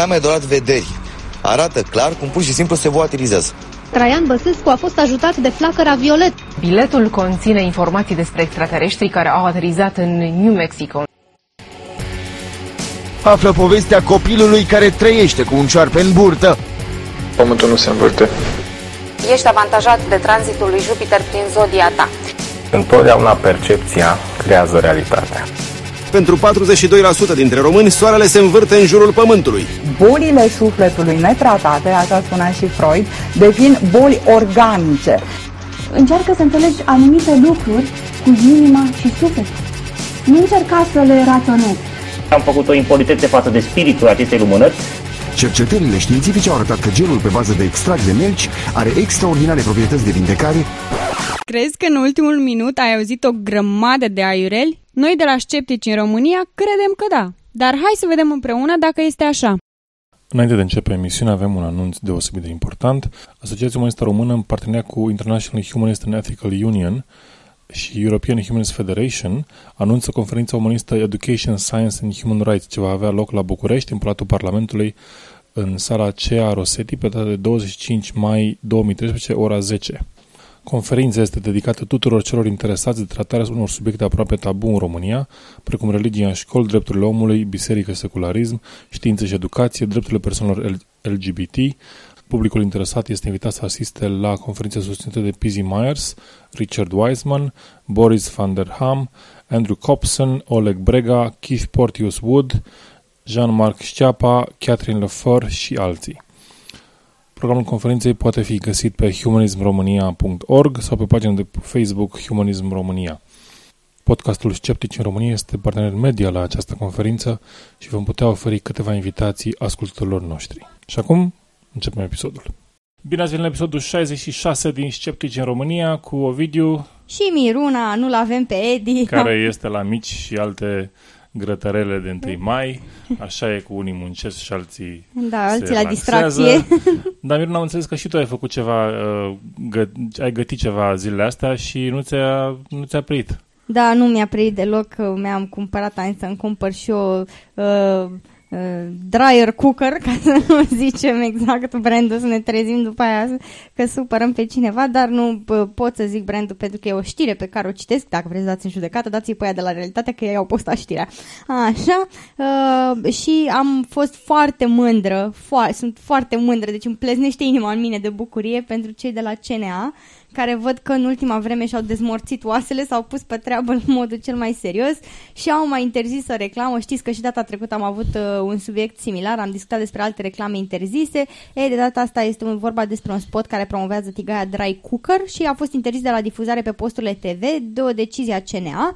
camera de luat vederi. Arată clar cum pur și simplu se volatilizează. Traian Băsescu a fost ajutat de Flacăra Violet. Biletul conține informații despre extraterestri care au aterizat în New Mexico. Află povestea copilului care trăiește cu un șoarpe în burtă. Pământul nu se învârte. Ești avantajat de tranzitul lui Jupiter prin zodia ta. Întotdeauna percepția creează realitatea. Pentru 42% dintre români, soarele se învârte în jurul pământului. Bolile sufletului netratate, așa spunea și Freud, devin boli organice. Încearcă să înțelegi anumite lucruri cu inima și sufletul. Nu încerca să le raționezi. Am făcut o impolitețe față de spiritul acestei lumânări. Cercetările științifice au arătat că gelul pe bază de extract de melci are extraordinare proprietăți de vindecare. Crezi că în ultimul minut ai auzit o grămadă de aiureli? Noi de la Sceptici în România credem că da, dar hai să vedem împreună dacă este așa. Înainte de a începe emisiunea avem un anunț deosebit de important. Asociația Umanistă Română în parteneriat cu International Humanist and Ethical Union și European Humanist Federation anunță conferința umanistă Education, Science and Human Rights ce va avea loc la București, în Palatul Parlamentului, în sala aceea Rosetti, pe data de 25 mai 2013, ora 10. Conferința este dedicată tuturor celor interesați de tratarea unor subiecte aproape tabu în România, precum religia în școli, drepturile omului, biserică, secularism, știință și educație, drepturile persoanelor LGBT. Publicul interesat este invitat să asiste la conferințe susținute de PZ Myers, Richard Weisman, Boris van der Ham, Andrew Copson, Oleg Brega, Keith Porteous Wood, Jean-Marc Schepa, Catherine Lefort și alții. Programul conferinței poate fi găsit pe humanismromania.org sau pe pagina de Facebook Humanism România. Podcastul Sceptici în România este partener media la această conferință și vom putea oferi câteva invitații ascultătorilor noștri. Și acum începem episodul. Bine ați venit la episodul 66 din Sceptici în România cu Ovidiu și Miruna, nu-l avem pe Edi, care este la mici și alte grătărele de 1 mai, așa e, cu unii muncesc și alții alții la distracție. Dar Miruna, am înțeles că și tu ai făcut ceva, ai gătit ceva zilele astea și nu ți-a prit. Da, nu mi-a prit deloc, mi-am cumpărat, am să-mi cumpăr și eu dryer cooker, ca să nu zicem exact brandul, să ne trezim după aia că supărăm pe cineva, dar nu pot să zic brandul pentru că e o știre pe care o citesc, dacă vreți dați în judecată, dați-i pe aia de la Realitate că ei au postat știrea. Așa, și am fost foarte mândră, sunt foarte mândră, deci îmi pleznește inima în mine de bucurie pentru cei de la CNA, care văd că în ultima vreme și-au dezmorțit oasele, s-au pus pe treabă în modul cel mai serios și au mai interzis o reclamă. Știți că și data trecută am avut un subiect similar, am discutat despre alte reclame interzise. Ei, de data asta este vorba despre un spot care promovează tigaia Dry Cooker și a fost interzis de la difuzare pe posturile TV de o decizie a CNA,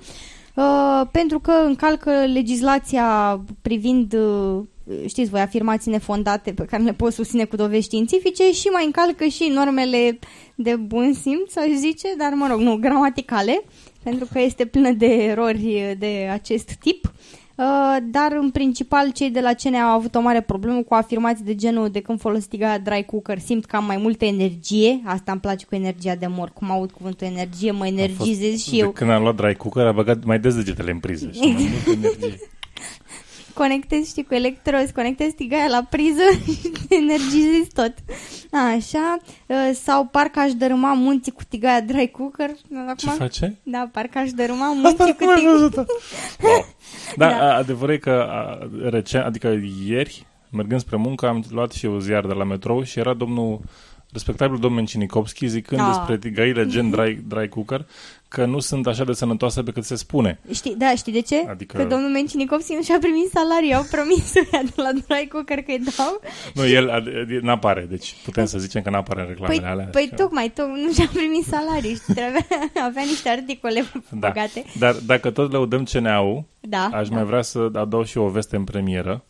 pentru că încalcă legislația privind... știți voi, afirmații nefondate pe care le poți susține cu dovezi științifice și mai încalcă și normele de bun simț, aș zice, dar mă rog, nu, gramaticale, pentru că este plină de erori de acest tip. Dar în principal cei de la CNA au avut o mare problemă cu afirmații de genul: de când folosesc tigaia dry cooker simt că am mai multă energie. Asta îmi place, cu energia de mor, cum aud cuvântul energie, mă energizez și eu. Când am luat dry cooker, am băgat mai des degetele în priză și mai multă energie. Conectezi, știi, cu electrozi, conectezi tigaia la priză și te energizezi tot. Așa, sau parcă aș dărâma munții cu tigaia dry cooker. Acum, ce face? Da, parcă aș dărâma munții cu tigaia. Da, adevărul e că recent, adică ieri, mergând spre muncă, am luat și eu ziar de la metrou și era domnul, respectabil domnul Menčinikov, zicând despre tigaile gen dry cooker, că nu sunt așa de sănătoase pe cât se spune. Știi de ce? Adică... că domnul Menčinikov nu și-a primit salariul, au promis de la Dry Cooker că îi dau. Nu, el n-apare, deci putem să zicem că n-apare în reclamele alea. Păi tocmai, nu și-a primit salariul, știi, avea niște articole băgate. Dar dacă tot lăudăm CNA-ul, aș mai vrea să adaug și o veste în premieră.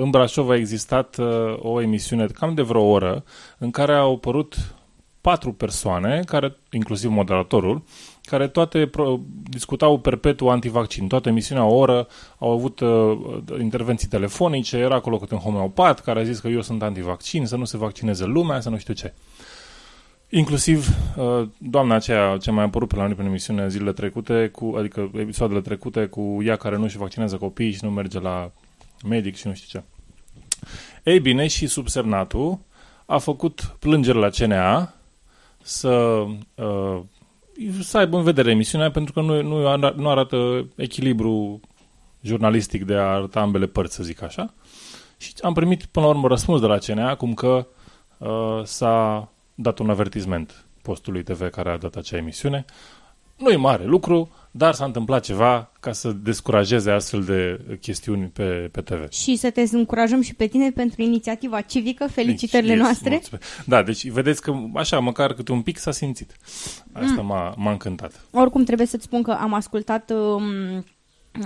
În Brașov a existat o emisiune cam de vreo oră în care au apărut 4 persoane, care, inclusiv moderatorul, care toate discutau perpetu antivaccin. Toată emisiunea, o oră, au avut intervenții telefonice, era acolo câte un homeopat care a zis că eu sunt antivaccin, să nu se vaccineze lumea, să nu știu ce. Inclusiv doamna aceea ce mai a apărut pe la noi pe emisiune zilele trecute, adică episoadele trecute, cu ea care nu-și vaccinează copiii și nu merge la medic și nu știu ce. Ei bine, și subsemnatul a făcut plângeri la CNA să aibă în vedere emisiunea, pentru că nu arată echilibru jurnalistic de a arăta ambele părți, să zic așa. Și am primit până la urmă răspuns de la CNA, cum că s-a dat un avertisment postului TV care a dat acea emisiune. Nu-i mare lucru, dar s-a întâmplat ceva ca să descurajeze astfel de chestiuni pe TV. Și să te încurajăm și pe tine pentru inițiativa civică, felicitările noastre. Mulțumesc. Da, deci vedeți că așa, măcar câte un pic s-a simțit. Asta m-a încântat. Oricum trebuie să-ți spun că am ascultat,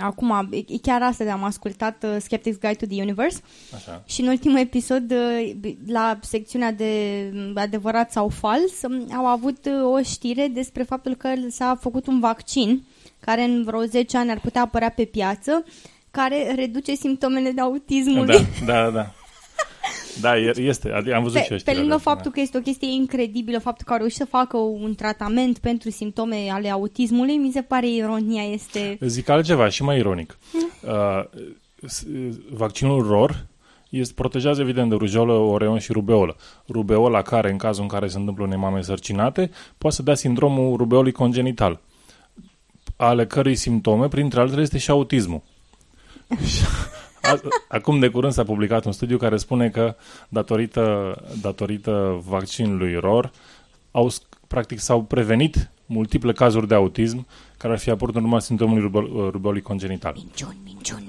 acum, chiar astăzi am ascultat Skeptic's Guide to the Universe. Așa. Și în ultimul episod, la secțiunea de adevărat sau fals, au avut o știre despre faptul că s-a făcut un vaccin care în vreo 10 ani ar putea apărea pe piață, care reduce simptomele de autismului. Da. Da, este. Am văzut și eu știrea. Pe lângă faptul că este o chestie incredibilă, faptul că au reușit să facă un tratament pentru simptome ale autismului, mi se pare ironia este... Zic altceva și mai ironic. Vaccinul ROR protejează evident de rujeolă, oreon și rubeolă. Rubeola care, în cazul în care se întâmplă unei mame însărcinate, poate să dea sindromul rubeolii congenital, ale cărei simptome, printre altele, este și autismul. Acum de curând s-a publicat un studiu care spune că datorită vaccinului ROR practic s-au prevenit multiple cazuri de autism care ar fi apărut în urma simptomului rubeolii congenital. Minciuni.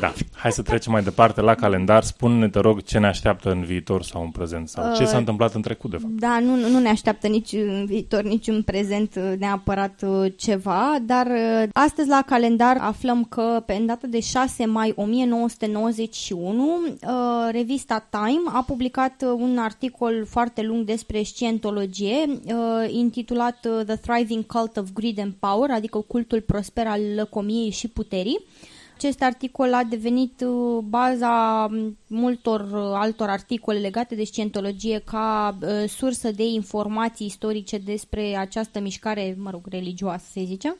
Da, hai să trecem mai departe la calendar. Spune-ne, te rog, ce ne așteaptă în viitor sau în prezent sau ce s-a întâmplat în trecut, de fapt. Da, nu ne așteaptă nici în viitor, nici în prezent neapărat ceva, dar astăzi la calendar aflăm că pe data de 6 mai 1991 revista Time a publicat un articol foarte lung despre scientologie intitulat The Thriving Cult of Greed and Power, adică cultul prosper al lăcomiei și puterii. Acest articol a devenit baza multor altor articole legate de scientologie ca sursă de informații istorice despre această mișcare, religioasă, să zicem.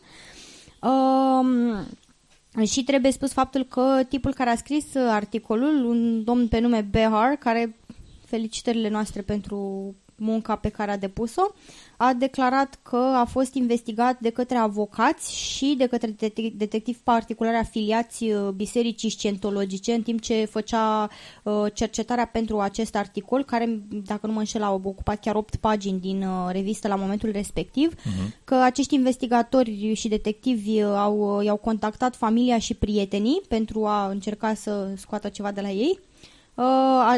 Și trebuie spus faptul că tipul care a scris articolul, un domn pe nume Behar, care, felicitările noastre pentru munca pe care a depus-o, a declarat că a fost investigat de către avocați și de către detectivi particulari afiliați bisericii scientologice în timp ce făcea cercetarea pentru acest articol, care, dacă nu mă înșel, a ocupat chiar 8 pagini din revistă la momentul respectiv, că acești investigatori și detectivi i-au contactat familia și prietenii pentru a încerca să scoată ceva de la ei.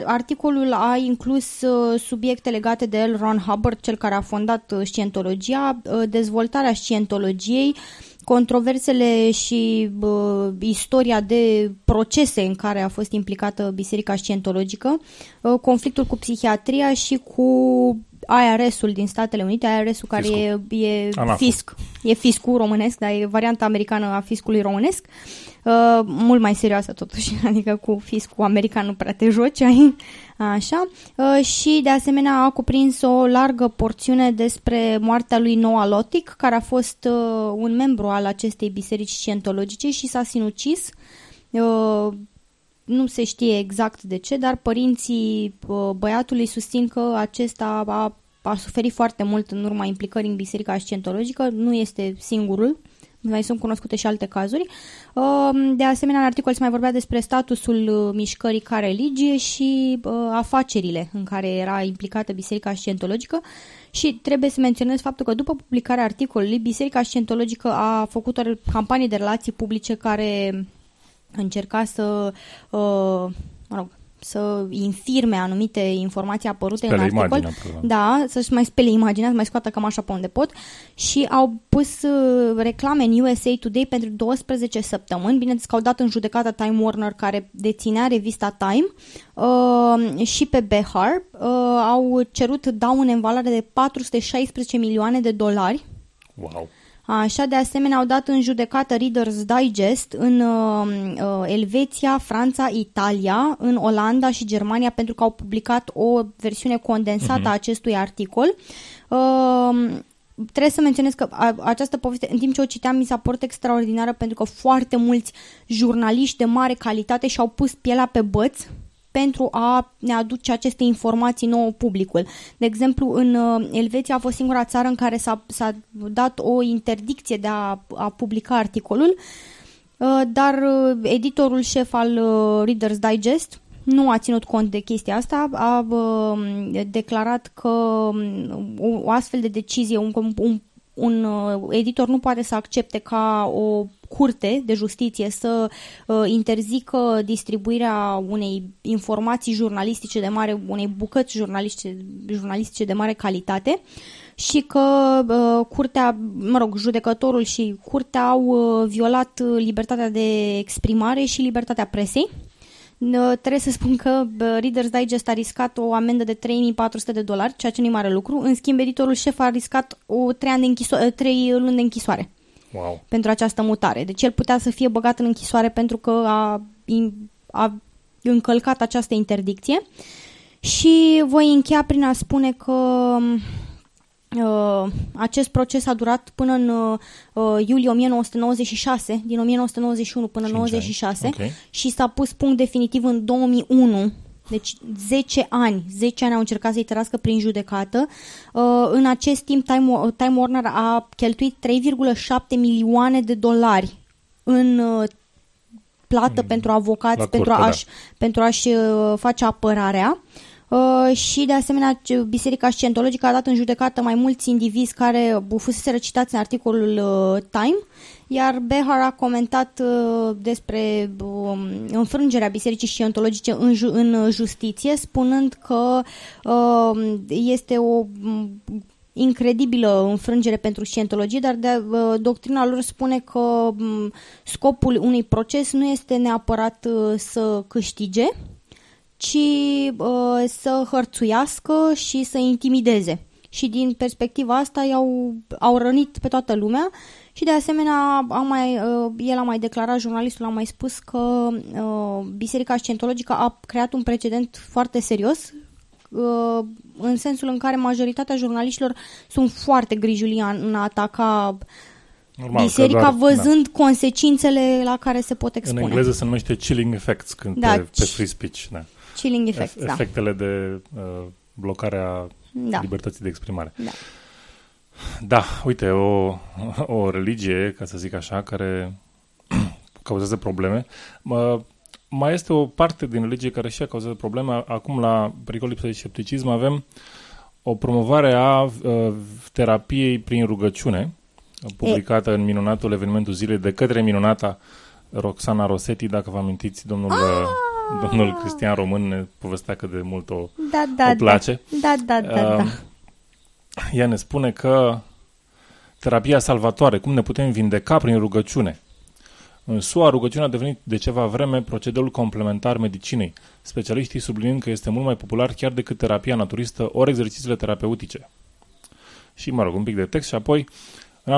Articolul a inclus subiecte legate de L. Ron Hubbard, cel care a fondat scientologia, dezvoltarea scientologiei, controversele și istoria de procese în care a fost implicată biserica scientologică, conflictul cu psihiatria și cu IRS-ul din Statele Unite, IRS-ul care e fisc, e fiscul românesc, dar e varianta americană a fiscului românesc. Mult mai serioasă totuși, adică cu fiscul american nu prea te joci, așa. Și de asemenea a cuprins o largă porțiune despre moartea lui Noah Lotic, care a fost un membru al acestei biserici scientologice și s-a sinucis. Nu se știe exact de ce, dar părinții băiatului susțin că acesta a suferit foarte mult în urma implicării în biserica scientologică, nu este singurul. Mai sunt cunoscute și alte cazuri. De asemenea, în articol se mai vorbea despre statusul mișcării ca religie și afacerile în care era implicată biserica scientologică și trebuie să menționez faptul că după publicarea articolului, biserica scientologică a făcut o campanie de relații publice care încerca să infirme anumite informații apărute spele în articol. Imaginea, da, să-și mai spele imaginea, să mai scoată cam așa pe unde pot. Și au pus reclame în USA Today pentru 12 săptămâni. Bineînțeles că au dat în judecată Time Warner, care deținea revista Time, și pe Behar. Au cerut daune în valoare de 416 milioane de dolari. Wow! Așa, de asemenea, au dat în judecată Reader's Digest în Elveția, Franța, Italia, în Olanda și Germania pentru că au publicat o versiune condensată a acestui articol. Trebuie să menționez că această poveste, în timp ce o citeam, mi s-a părut extraordinară pentru că foarte mulți jurnaliști de mare calitate și-au pus pielea pe băț pentru a ne aduce aceste informații nouă publicul. De exemplu, în Elveția a fost singura țară în care s-a dat o interdicție de a publica articolul, dar editorul șef al Reader's Digest nu a ținut cont de chestia asta, a declarat că o astfel de decizie, un editor nu poate să accepte ca o curte de justiție să interzică distribuirea unei informații jurnalistice de mare, unei bucăți jurnalistice de mare calitate, și că curtea, judecătorul și curtea au violat libertatea de exprimare și libertatea presei. Trebuie să spun că Reader's Digest a riscat o amendă de $3.400, ceea ce nu-i mare lucru. În schimb, editorul șef a riscat 3 luni de închisoare. Wow. Pentru această mutare. Deci el putea să fie băgat în închisoare pentru că a încălcat această interdicție. Și voi încheia prin a spune că acest proces a durat până în iulie 1996, din 1991 până în 96, okay. Și s-a pus punct definitiv în 2001. Deci 10 ani au încercat să-i tărască prin judecată. În acest timp Time Warner a cheltuit $3.7 milioane în plată pentru avocați, pentru a-și face apărarea. Și de asemenea Biserica Scientologică a dat în judecată mai mulți indivizi care fuseseră citați în articolul Time, iar Behar a comentat despre înfrângerea Bisericii Scientologice în justiție, spunând că este o incredibilă înfrângere pentru Scientologie, dar doctrina lor spune că scopul unui proces nu este neapărat să câștige, ci să hărțuiască și să intimideze. Și din perspectiva asta au rănit pe toată lumea. Și de asemenea el a mai declarat, jurnalistul a mai spus că Biserica Scientologică a creat un precedent foarte serios, în sensul în care majoritatea jurnaliștilor sunt foarte grijulii în a ataca biserica, văzând consecințele la care se pot expune. În engleză se numește chilling effects, când pe free speech. Da. Chilling effects, efectele de blocarea libertății de exprimare. Da, uite, o religie, ca să zic așa, care cauzează probleme. Mai este o parte din religie care și ea cauzează probleme. Acum, la pericol lipsei de scepticism, avem o promovare a terapiei prin rugăciune, publicată în minunatul evenimentul zilei de către minunata Roxana Rosetti, dacă vă amintiți, domnul Cristian Român ne povestea că de mult o place. Da. Ea ne spune că terapia salvatoare, cum ne putem vindeca prin rugăciune. În SUA, rugăciunea a devenit de ceva vreme procedeul complementar medicinei, specialiștii subliniind că este mult mai popular chiar decât terapia naturistă ori exercițiile terapeutice. Și, un pic de text și apoi, în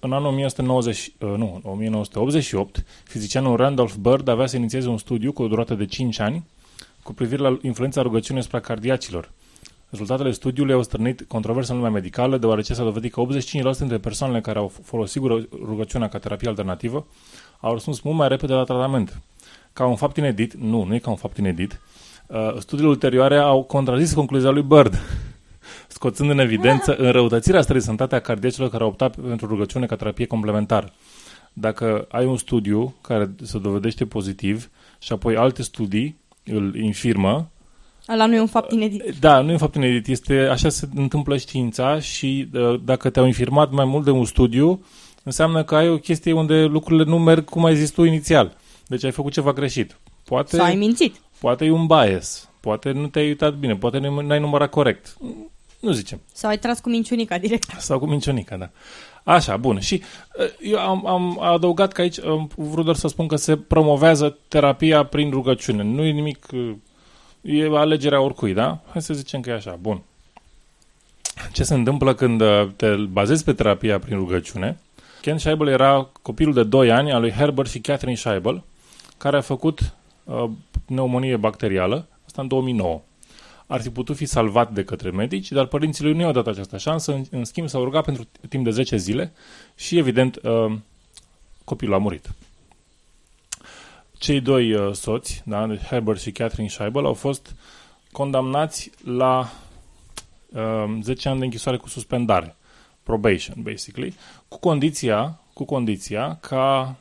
anul 1988, fizicianul Randolph Bird avea să inițieze un studiu cu o durată de 5 ani cu privire la influența rugăciunii asupra cardiacilor. Rezultatele studiului au strânit controversă în lumea medicală, deoarece s-a dovedit că 85% dintre persoanele care au folosit rugăciunea ca terapie alternativă au răspuns mult mai repede la tratament. Ca un fapt inedit, nu e ca un fapt inedit, studiile ulterioare au contrazis concluzia lui Bird, scoțând în evidență înrăutățirea stării de sănătate a cardiacilor care au optat pentru rugăciune ca terapie complementară. Dacă ai un studiu care se dovedește pozitiv și apoi alte studii îl infirmă, ăla nu e un fapt inedit. Da, nu e un fapt inedit. Așa se întâmplă știința și dacă te-au infirmat mai mult de un studiu, înseamnă că ai o chestie unde lucrurile nu merg cum ai zis tu inițial. Deci ai făcut ceva greșit. Sau ai mințit. Poate e un bias. Poate nu te-ai uitat bine. Poate nu ai numărat corect. Nu zicem. Sau ai tras cu minciunica direct. Sau cu minciunica, da. Așa, bun. Și eu am adăugat că aici vreau doar să spun că se promovează terapia prin rugăciune. Nu e nimic... E alegerea oricui, da? Hai să zicem că e așa. Bun. Ce se întâmplă când te bazezi pe terapia prin rugăciune? Ken Scheibel era copilul de 2 ani al lui Herbert și Catherine Scheibel, care a făcut pneumonie bacterială, asta în 2009. Ar fi putut fi salvat de către medici, dar părinții lui nu i-au dat această șansă. În schimb, s-au rugat pentru timp de 10 zile și, evident, copilul a murit. cei doi soți, da, Herbert și Catherine Scheibel, au fost condamnați la 10 ani de închisoare cu suspendare, probation, basically, cu condiția ca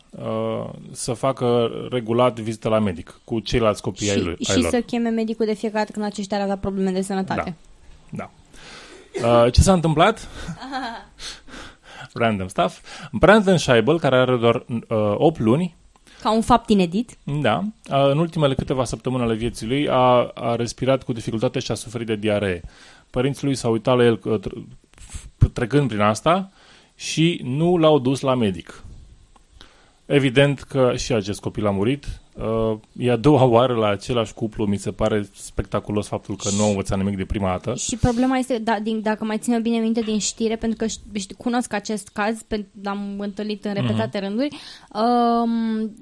să facă regulat vizită la medic cu ceilalți copii ai lor. Și să cheme medicul de fiecare dată când aceștia avea probleme de sănătate. Da. Ce s-a întâmplat? Random stuff. Brandon Scheibel, care are doar 8 luni, ca un fapt inedit. Da. În ultimele câteva săptămâni ale vieții lui a respirat cu dificultate și a suferit de diaree. Părinții lui s-au uitat la el trecând prin asta și nu l-au dus la medic. Evident că și acest copil a murit. E a doua oară la același cuplu, mi se pare spectaculos faptul că nu au învățat nimic de prima dată. Și problema este, dacă mai ținem bine minte din știre, pentru că cunosc acest caz, l-am întâlnit în repetate rânduri,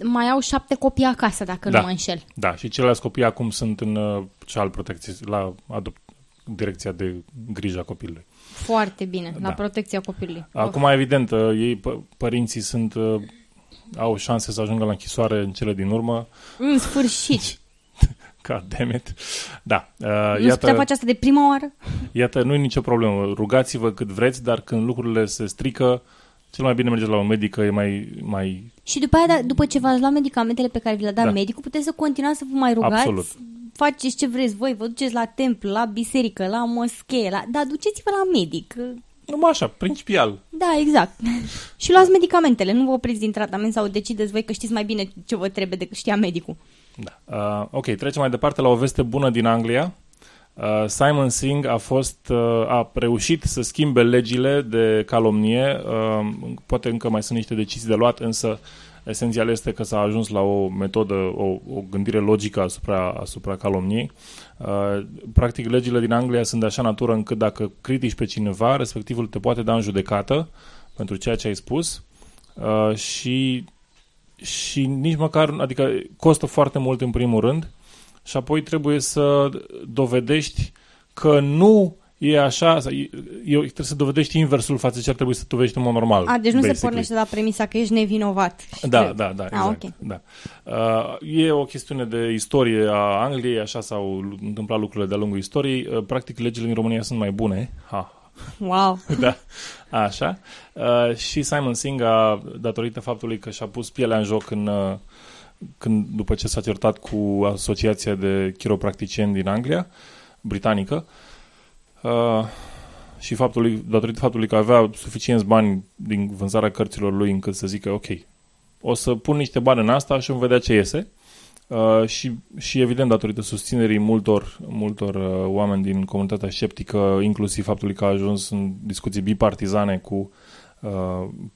mai au 7 copii acasă, dacă nu mă înșel. Da, și ceilalți copii acum sunt în cealaltă protecție, la direcția de grijă a copilului. Foarte bine, la protecția copilului. Acum, evident, ei, părinții sunt... au șanse să ajungă la închisoare în cele din urmă. În sfârșit! God damn it! Da. Nu se putea face asta de prima oară? Iată, nu e nicio problemă. Rugați-vă cât vreți, dar când lucrurile se strică, cel mai bine mergeți la un medic, că e mai... Și după aia, după ce v-ați luat medicamentele pe care vi le-a dat medicul, puteți să continuați să vă mai rugați. Absolut. Faceți ce vreți voi, vă duceți la templu, la biserică, la moschee, dar duceți-vă la medic. Numai așa, principial. Da, exact. Și luați medicamentele, nu vă opriți din tratament sau decideți voi că știți mai bine ce vă trebuie decât știa medicul. Da. Ok, trecem mai departe la o veste bună din Anglia. Simon Singh a reușit să schimbe legile de calomnie. Poate încă mai sunt niște decizii de luat, însă esențial este că s-a ajuns la o metodă, o gândire logică asupra calomniei. Practic, legile din Anglia sunt de așa natură încât dacă critici pe cineva, respectivul te poate da în judecată pentru ceea ce ai spus și nici măcar, adică costă foarte mult în primul rând și apoi trebuie să dovedești că nu e așa, trebuie să dovedești inversul față de ce ar trebui să dovedești în mod normal. Deci nu se pornește la premisa că ești nevinovat. Da, exact. Okay. Da. E o chestiune de istorie a Angliei, așa s-au întâmplat lucrurile de-a lungul istoriei. Practic, legile din România sunt mai bune. Wow! Da, așa. Și Simon Singh, datorită faptului că și-a pus pielea în joc după ce s-a certat cu Asociația de Chiropracticieni din Anglia, britanică, și datorită faptului că avea suficienți bani din vânzarea cărților lui încât să zică ok, o să pun niște bani în asta și îmi vedea ce iese și evident datorită susținerii multor oameni din comunitatea sceptică, inclusiv faptului că a ajuns în discuții bipartizane cu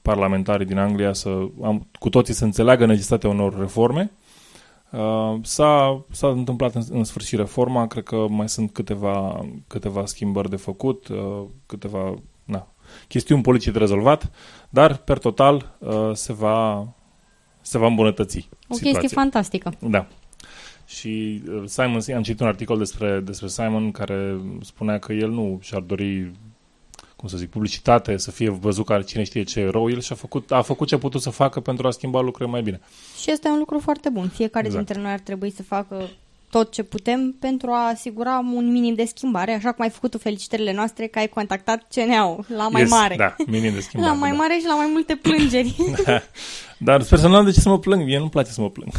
parlamentarii din Anglia cu toții să înțeleagă necesitatea unor reforme. S-a întâmplat în sfârșit reforma, cred că mai sunt câteva schimbări de făcut, câteva chestiuni politice de rezolvat, dar per total se va îmbunătăți situația. O chestie fantastică. Da. Și Simon, am citit un articol despre Simon care spunea că el nu și-ar dori, cum să zic, publicitate, să fie văzut ca cine știe ce erou, el a făcut ce a putut să facă pentru a schimba lucrurile mai bine. Și este un lucru foarte bun. Fiecare dintre noi ar trebui să facă tot ce putem pentru a asigura un minim de schimbare, așa cum ai făcut tu, felicitările noastre că ai contactat CNA-ul la mai mare. Da, minim de schimbare. La mai mare și la mai multe plângeri. Da. Dar personal, de ce să mă plâng? Mie nu-mi place să mă plâng.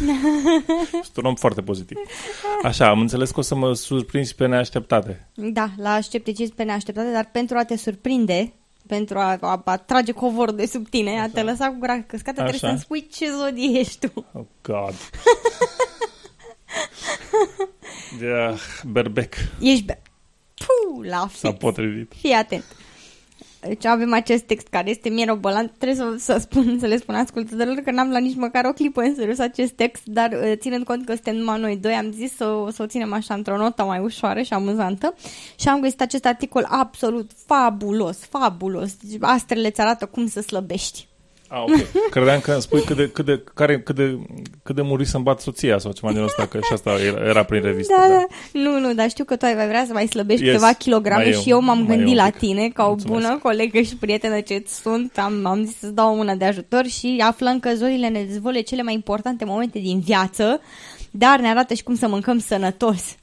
Sunt un om foarte pozitiv. Așa, am înțeles că o să mă surprinzi pe neașteptate. Da, la scepticism pe neașteptate, dar pentru a te surprinde, pentru a atrage covorul de sub tine, așa, a te lăsa cu gura căscată, așa, trebuie să-mi spui ce zodie ești tu. Oh, God. Berbec. Ești la fix. S-a potrivit. Fii atent. Deci avem acest text care este mirobolant. Trebuie să le spun ascultătorilor că n-am luat nici măcar o clipă în serios acest text, dar ținând cont că suntem numai noi doi, am zis să o ținem așa într-o notă mai ușoară și amuzantă și am găsit acest articol absolut fabulos. Deci, astrele îți arată cum să slăbești. Ah, okay. Credeam că îmi spui cât de muri să-mi bat soția sau ceva din ăsta, că și asta era prin revistă. Da, da. Nu, dar știu că tu ai vrea să mai slăbești câteva kilograme și eu m-am gândit la tine ca o bună colegă și prietenă ce sunt, am zis să-ți dau o mână de ajutor și aflăm că zorile ne dezvole cele mai importante momente din viață, dar ne arată și cum să mâncăm sănătos.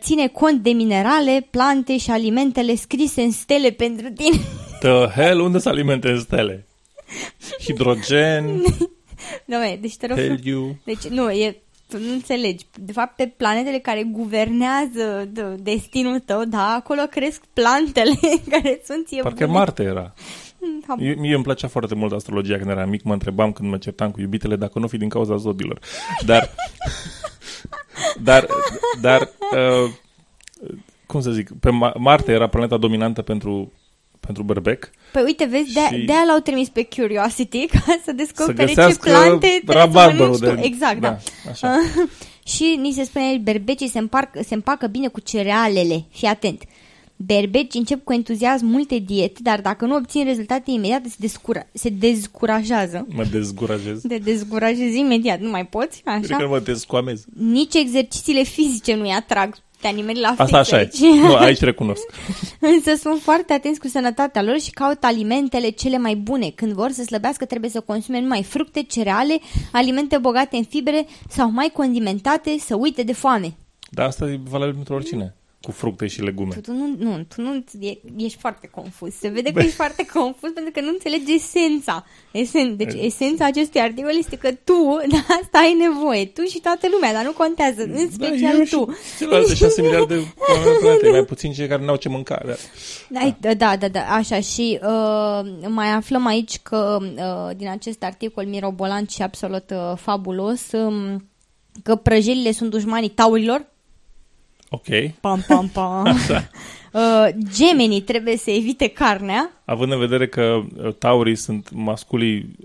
Ține cont de minerale, plante și alimentele scrise în stele pentru tine. The hell? Unde sunt alimente în stele? Hidrogen. Doamne, deci te rog. Deci tu nu înțelegi. De fapt, pe planetele care guvernează destinul tău, da, acolo cresc plantele care sunt ție. Parcă bune. Marte era. Mie îmi plăcea foarte mult astrologia când eram mic, mă întrebam când mă certam cu iubitele dacă nu fi din cauza zodilor. Dar cum să zic, pe Marte era planeta dominantă pentru berbec. Păi uite, vezi, de-aia l-au trimis pe Curiosity ca să descopere ce plante trebuie să mănânci. Exact, da. Așa. Și ni se spune, berbecii se împacă bine cu cerealele. Fii atent. Berbecii încep cu entuziasm multe diete, dar dacă nu obțin rezultate imediate, se dezcurajează. Mă dezcurajez. Te dezcurajezi imediat, nu mai poți, așa. Cred că mă descoamez. Nici exercițiile fizice nu-i atrag. Asta așa aici. Nu, aici recunosc. Însă sunt foarte atenți cu sănătatea lor și caută alimentele cele mai bune. Când vor să slăbească, trebuie să consume numai fructe, cereale, alimente bogate în fibre sau mai condimentate, să uite de foame. Dar asta e valabil pentru oricine. Cu fructe și legume. Tu nu ești foarte confuz. Se vede că ești foarte confuz pentru că nu înțelegi esența. Deci esența acestui articol este că tu de asta ai nevoie. Tu și toată lumea, dar nu contează. În special tu. Celălalt de 6 miliarde de planete, mai puțin cei care n-au ce mânca. Da. Așa și mai aflăm aici că din acest articol mirobolant și absolut fabulos că prăjelile sunt dușmanii taurilor. Ok. Pam, pam, pam. Gemenii trebuie să evite carnea. Având în vedere că taurii sunt masculii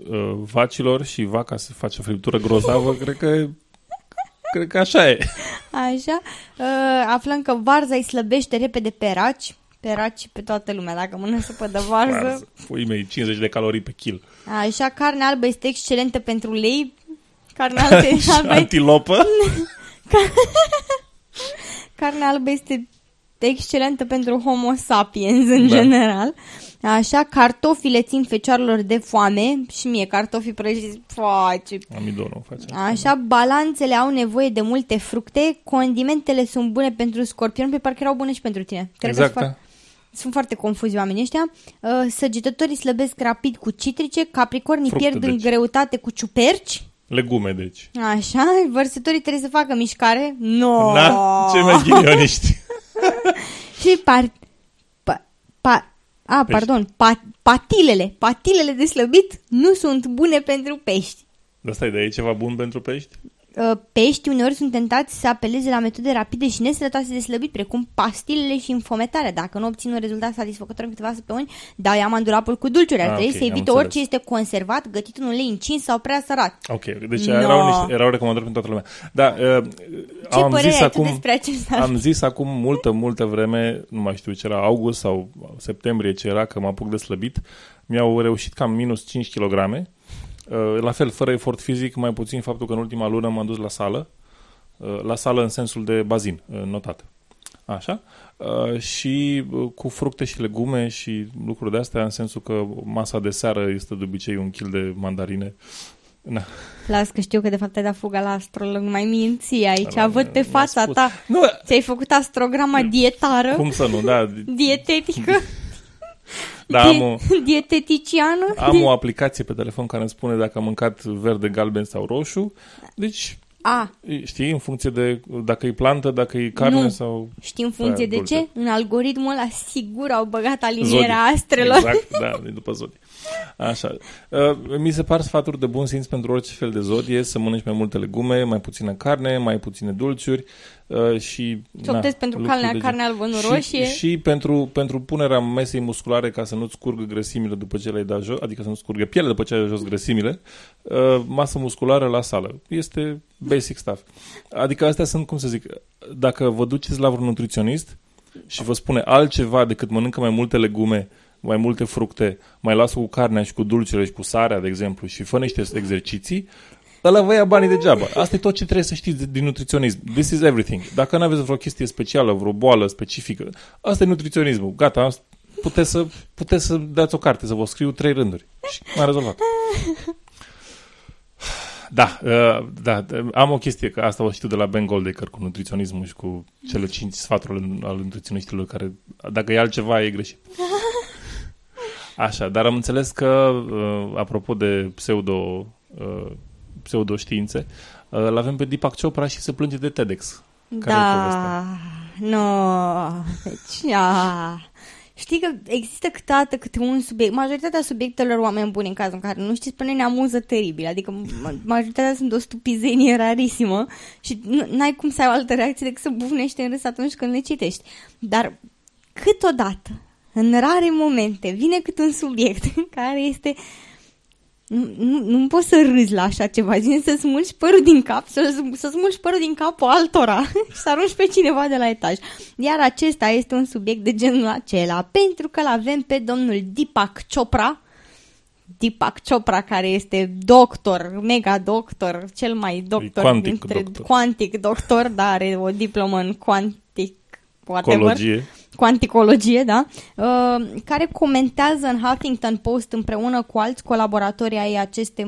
vacilor și vaca se face o friptură grozavă, cred că așa e. Așa. Aflăm că varza îi slăbește repede pe raci. Pe raci pe toată lumea, dacă mănâncă supă de varză. Pui mei, 50 de calorii pe kil. Așa, carnea albă este excelentă pentru lei. Carnea albă. Antilopă. Carnea albă este excelentă pentru homo sapiens în general. Așa, cartofile țin fecioarelor de foame și mie cartofii prăjiți face. Amidonul face. Așa, balanțele au nevoie de multe fructe, condimentele sunt bune pentru scorpion, pe parcă erau bune și pentru tine. Exact. Sunt foarte confuzi oamenii ăștia. Săgetătorii slăbesc rapid cu citrice, capricornii pierd în greutate cu ciuperci. Legume, deci. Așa, vărsătorii trebuie să facă mișcare. Na, ce mai ghinioniști. Și patilele de slăbit nu sunt bune pentru pești. Dar stai, dar e ceva bun pentru pești? Pești uneori sunt tentați să apeleze la metode rapide și nesănătoase de slăbit, precum pastilele și înfometarea. Dacă nu obțin un rezultat satisfăcător în câteva săptămâni, dau ia mandulapul cu dulciuri. Ar trebui să evite orice este conservat, gătit în ulei încins sau prea sărat. Ok, deci erau recomandări pentru toată lumea. Da, am zis acum multă vreme, nu mai știu ce era, august sau septembrie ce era, că mă apuc de slăbit. Mi-au reușit cam minus 5 kilograme. La fel, fără efort fizic, mai puțin faptul că în ultima lună m-am dus la sală, în sensul de bazin, notat. Așa? Și cu fructe și legume și lucruri de astea, în sensul că masa de seară este de obicei un kil de mandarine. Na. Las că știu că de fapt ai dat fuga la astrolog, mai minți aici, văd pe fața ta. Nu. Ți-ai făcut astrograma dietară. Cum să nu, da. Dietetică. Da, dieteticiană? Am o aplicație pe telefon care îmi spune dacă am mâncat verde, galben sau roșu. Deci, știi, în funcție de dacă e plantă, dacă e carne sau... Știi în funcție de dulce. Ce? În algoritmul ăla sigur au băgat alinierea astrelor. Exact, da, de după zodii. Așa. Mi se par sfaturi de bun simț pentru orice fel de zodie, să mănânci mai multe legume, mai puțină carne, mai puține dulciuri și... Optezi pentru carne albă, nu roșie. Și pentru punerea mesei musculare ca să nu-ți curgă grăsimile după ce le-ai dat jos, adică să nu-ți curgă pielea după ce ai dat jos grăsimile, masă musculară la sală. Este basic stuff. Adică astea sunt, cum să zic, dacă vă duceți la vreun nutriționist și vă spune altceva decât mănâncă mai multe legume, mai multe fructe, mai lasă cu carnea și cu dulcele și cu sarea, de exemplu, și fă niște exerciții, ăla vă ia banii degeaba. Asta e tot ce trebuie să știți din nutriționism. This is everything. Dacă nu aveți vreo chestie specială, vreo boală specifică, asta e nutriționismul. Gata, puteți să dați o carte, să vă scriu 3 rânduri. Și m-a rezolvat. Da, am o chestie, că asta o știu de la Ben Goldacre cu nutriționismul și cu cele 5 sfaturi al nutriționiștilor care, dacă e altceva, e greșit. Așa, dar am înțeles că, apropo de pseudoștiințe, l-avem pe Deepak Chopra și se plânge de TEDx. Da, Știi că există câteodată câte un subiect, majoritatea subiectelor oameni buni, în cazul în care nu știți, până ne amuză teribil, adică majoritatea sunt o stupizenie rarisimă și n-ai cum să ai o altă reacție decât să bufnești în râs atunci când le citești. Dar câteodată, în rare momente, vine cât un subiect în care este... Nu poți să râzi la așa ceva, zi să smulgi părul din cap, să smulgi părul din capul altora și să arunci pe cineva de la etaj. Iar acesta este un subiect de genul acela, pentru că l-avem pe domnul Deepak Chopra, care este doctor, mega doctor, cel mai doctor, quantic doctor, dar are o diplomă în quanticologie, da? Care comentează în Huffington Post împreună cu alți colaboratori ai aceste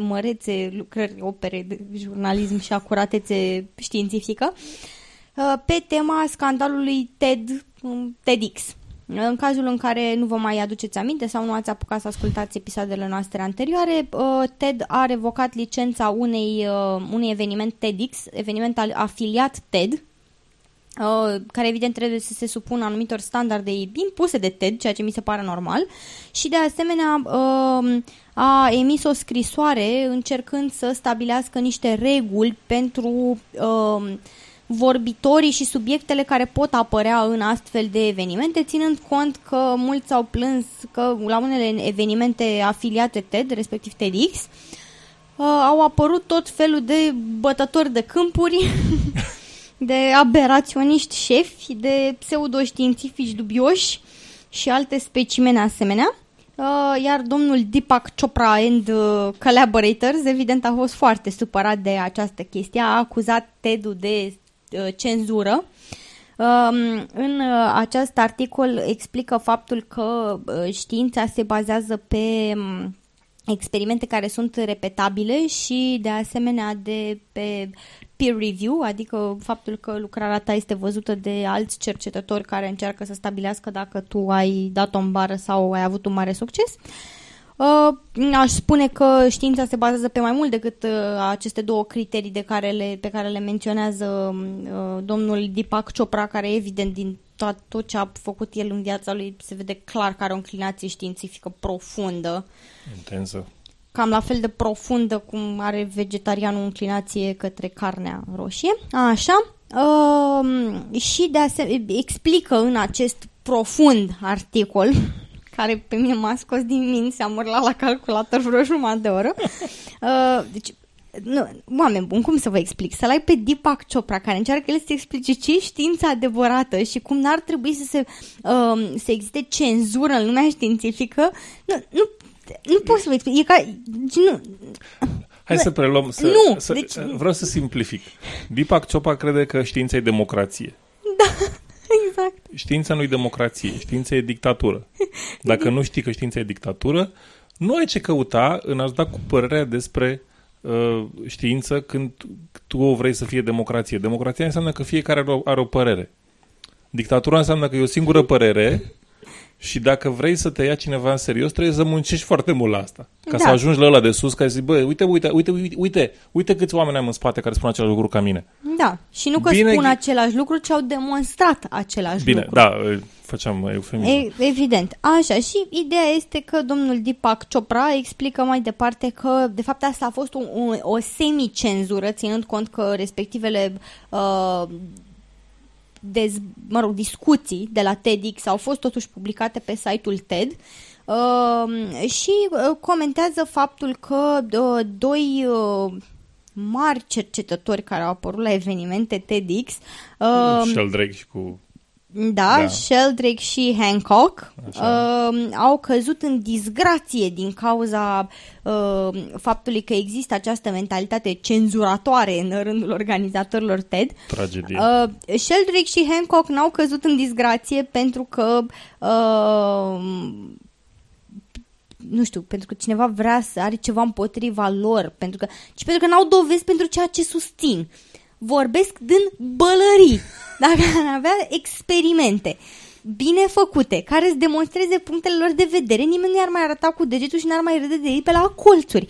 mărețe lucrări, opere de jurnalism și acuratețe științifică pe tema scandalului TEDx. În cazul în care nu vă mai aduceți aminte sau nu ați apucat să ascultați episoadele noastre anterioare, TED a revocat licența unui eveniment TEDx, eveniment afiliat TED, care evident trebuie să se supună anumitor standarde impuse de TED, ceea ce mi se pare normal, și de asemenea a emis o scrisoare încercând să stabilească niște reguli pentru vorbitorii și subiectele care pot apărea în astfel de evenimente, ținând cont că mulți s-au plâns că la unele evenimente afiliate TED, respectiv TEDx, au apărut tot felul de bătători de câmpuri, de aberaționiști șefi, de pseudoștiințifici dubioși și alte specimene asemenea. Iar domnul Deepak Chopra and collaborators, evident, a fost foarte supărat de această chestie, a acuzat TED-ul de cenzură. În acest articol explică faptul că știința se bazează pe experimente care sunt repetabile și de asemenea pe peer review, adică faptul că lucrarea ta este văzută de alți cercetători care încearcă să stabilească dacă tu ai dat-o în bară sau ai avut un mare succes. Aș spune că știința se bazează pe mai mult decât aceste două criterii pe care le menționează domnul Deepak Chopra, care evident din tot ce a făcut el în viața lui se vede clar că are o inclinație științifică profundă. Intensă. Cam la fel de profundă cum are vegetarianul inclinație către carnea roșie. Așa. Și de asemenea explică în acest profund articol, care pe mine m-a scos din minți, am urlat la calculator vreo jumătate de oră. Deci, oameni buni, cum să vă explic? Să-l ai pe Deepak Chopra, care încearcă el să explice ce e știința adevărată și cum n-ar trebui să existe cenzură în lumea științifică. Nu pot să vă explic. Hai să preluăm. Vreau să simplific. Deepak Chopra crede că știința e democrație. Da, exact. Știința nu e democrație. Știința e dictatură. Dacă nu știi că știința e dictatură, nu ai ce căuta în a-ți da cu părerea despre știință când tu o vrei să fie democrație. Democrația înseamnă că fiecare are o părere. Dictatura înseamnă că e o singură părere. Și dacă vrei să te ia cineva în serios, trebuie să muncești foarte mult la asta. Ca să ajungi la ăla de sus, care zice, bă, uite câți oameni am în spate care spun același lucru ca mine. Da, și nu că spun același lucru, ci au demonstrat același lucru. Bine, da, făceam eufemism. Evident, așa, și ideea este că domnul Deepak Chopra explică mai departe că, de fapt, asta a fost o semicenzură, ținând cont că respectivele... discuții de la TEDx au fost totuși publicate pe site-ul TED și comentează faptul că doi mari cercetători care au apărut la evenimente TEDx, Sheldrake și cu Da, Sheldrake și Hancock au căzut în disgrație din cauza faptului că există această mentalitate cenzuratoare în rândul organizatorilor TED. Tragedie. Sheldrake și Hancock n-au căzut în disgrație pentru că nu știu, pentru că cineva vrea să are ceva împotriva lor, pentru că, ci pentru că n-au dovezi pentru ceea ce susțin. Vorbesc din bălării. Dacă ar avea experimente bine făcute, care îți demonstreze punctele lor de vedere, nimeni nu i-ar mai arăta cu degetul și n-ar mai râde de ei pe la colțuri.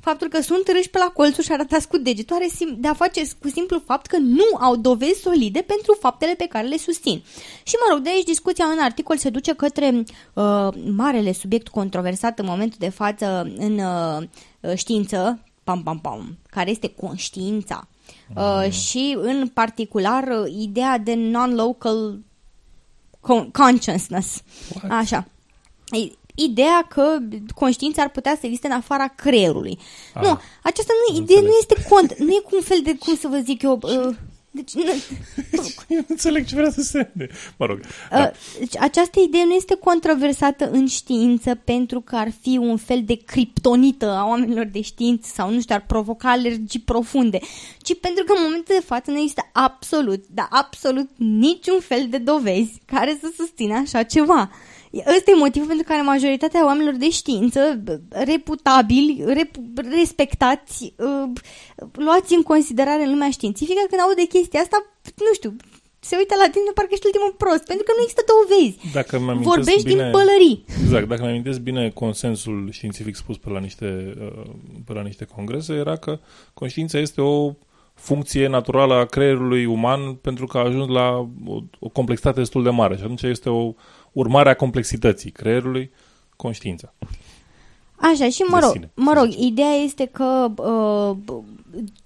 Faptul că sunt râși pe la colțuri și arătați cu degetul are de a face cu simplu fapt că nu au dovezi solide pentru faptele pe care le susțin. Și mă rog, de aici discuția în articol se duce către marele subiect controversat în momentul de față în știință, care este conștiința. Și în particular ideea de non-local consciousness. What? Așa. Ideea că conștiința ar putea să existe în afara creierului. Ah, nu, aceasta nu este cont, nu e cu un fel de, cum să vă zic eu, deci, nu înțeleg ce vrea să se de. Mă rog. Da. Această idee nu este controversată în știință pentru că ar fi un fel de criptonită a oamenilor de știință sau nu știu, ar provoca alergii profunde, ci pentru că în momentul de față nu există absolut, dar absolut niciun fel de dovezi care să susțină așa ceva. Ăsta e motivul pentru care majoritatea oamenilor de știință, reputabili, respectați, luați în considerare în lumea științifică, când aud de chestia asta, nu știu, se uită la tine, parcă ești ultimul prost, pentru că nu există dovezi. Vorbești bine, din pălării. Exact, dacă mi-amintesc bine, consensul științific spus pe la niște congrese era că conștiința este o funcție naturală a creierului uman pentru că a ajuns la o complexitate destul de mare și atunci este o urmarea complexității creierului, conștiința. Așa, și mă rog, ideea este că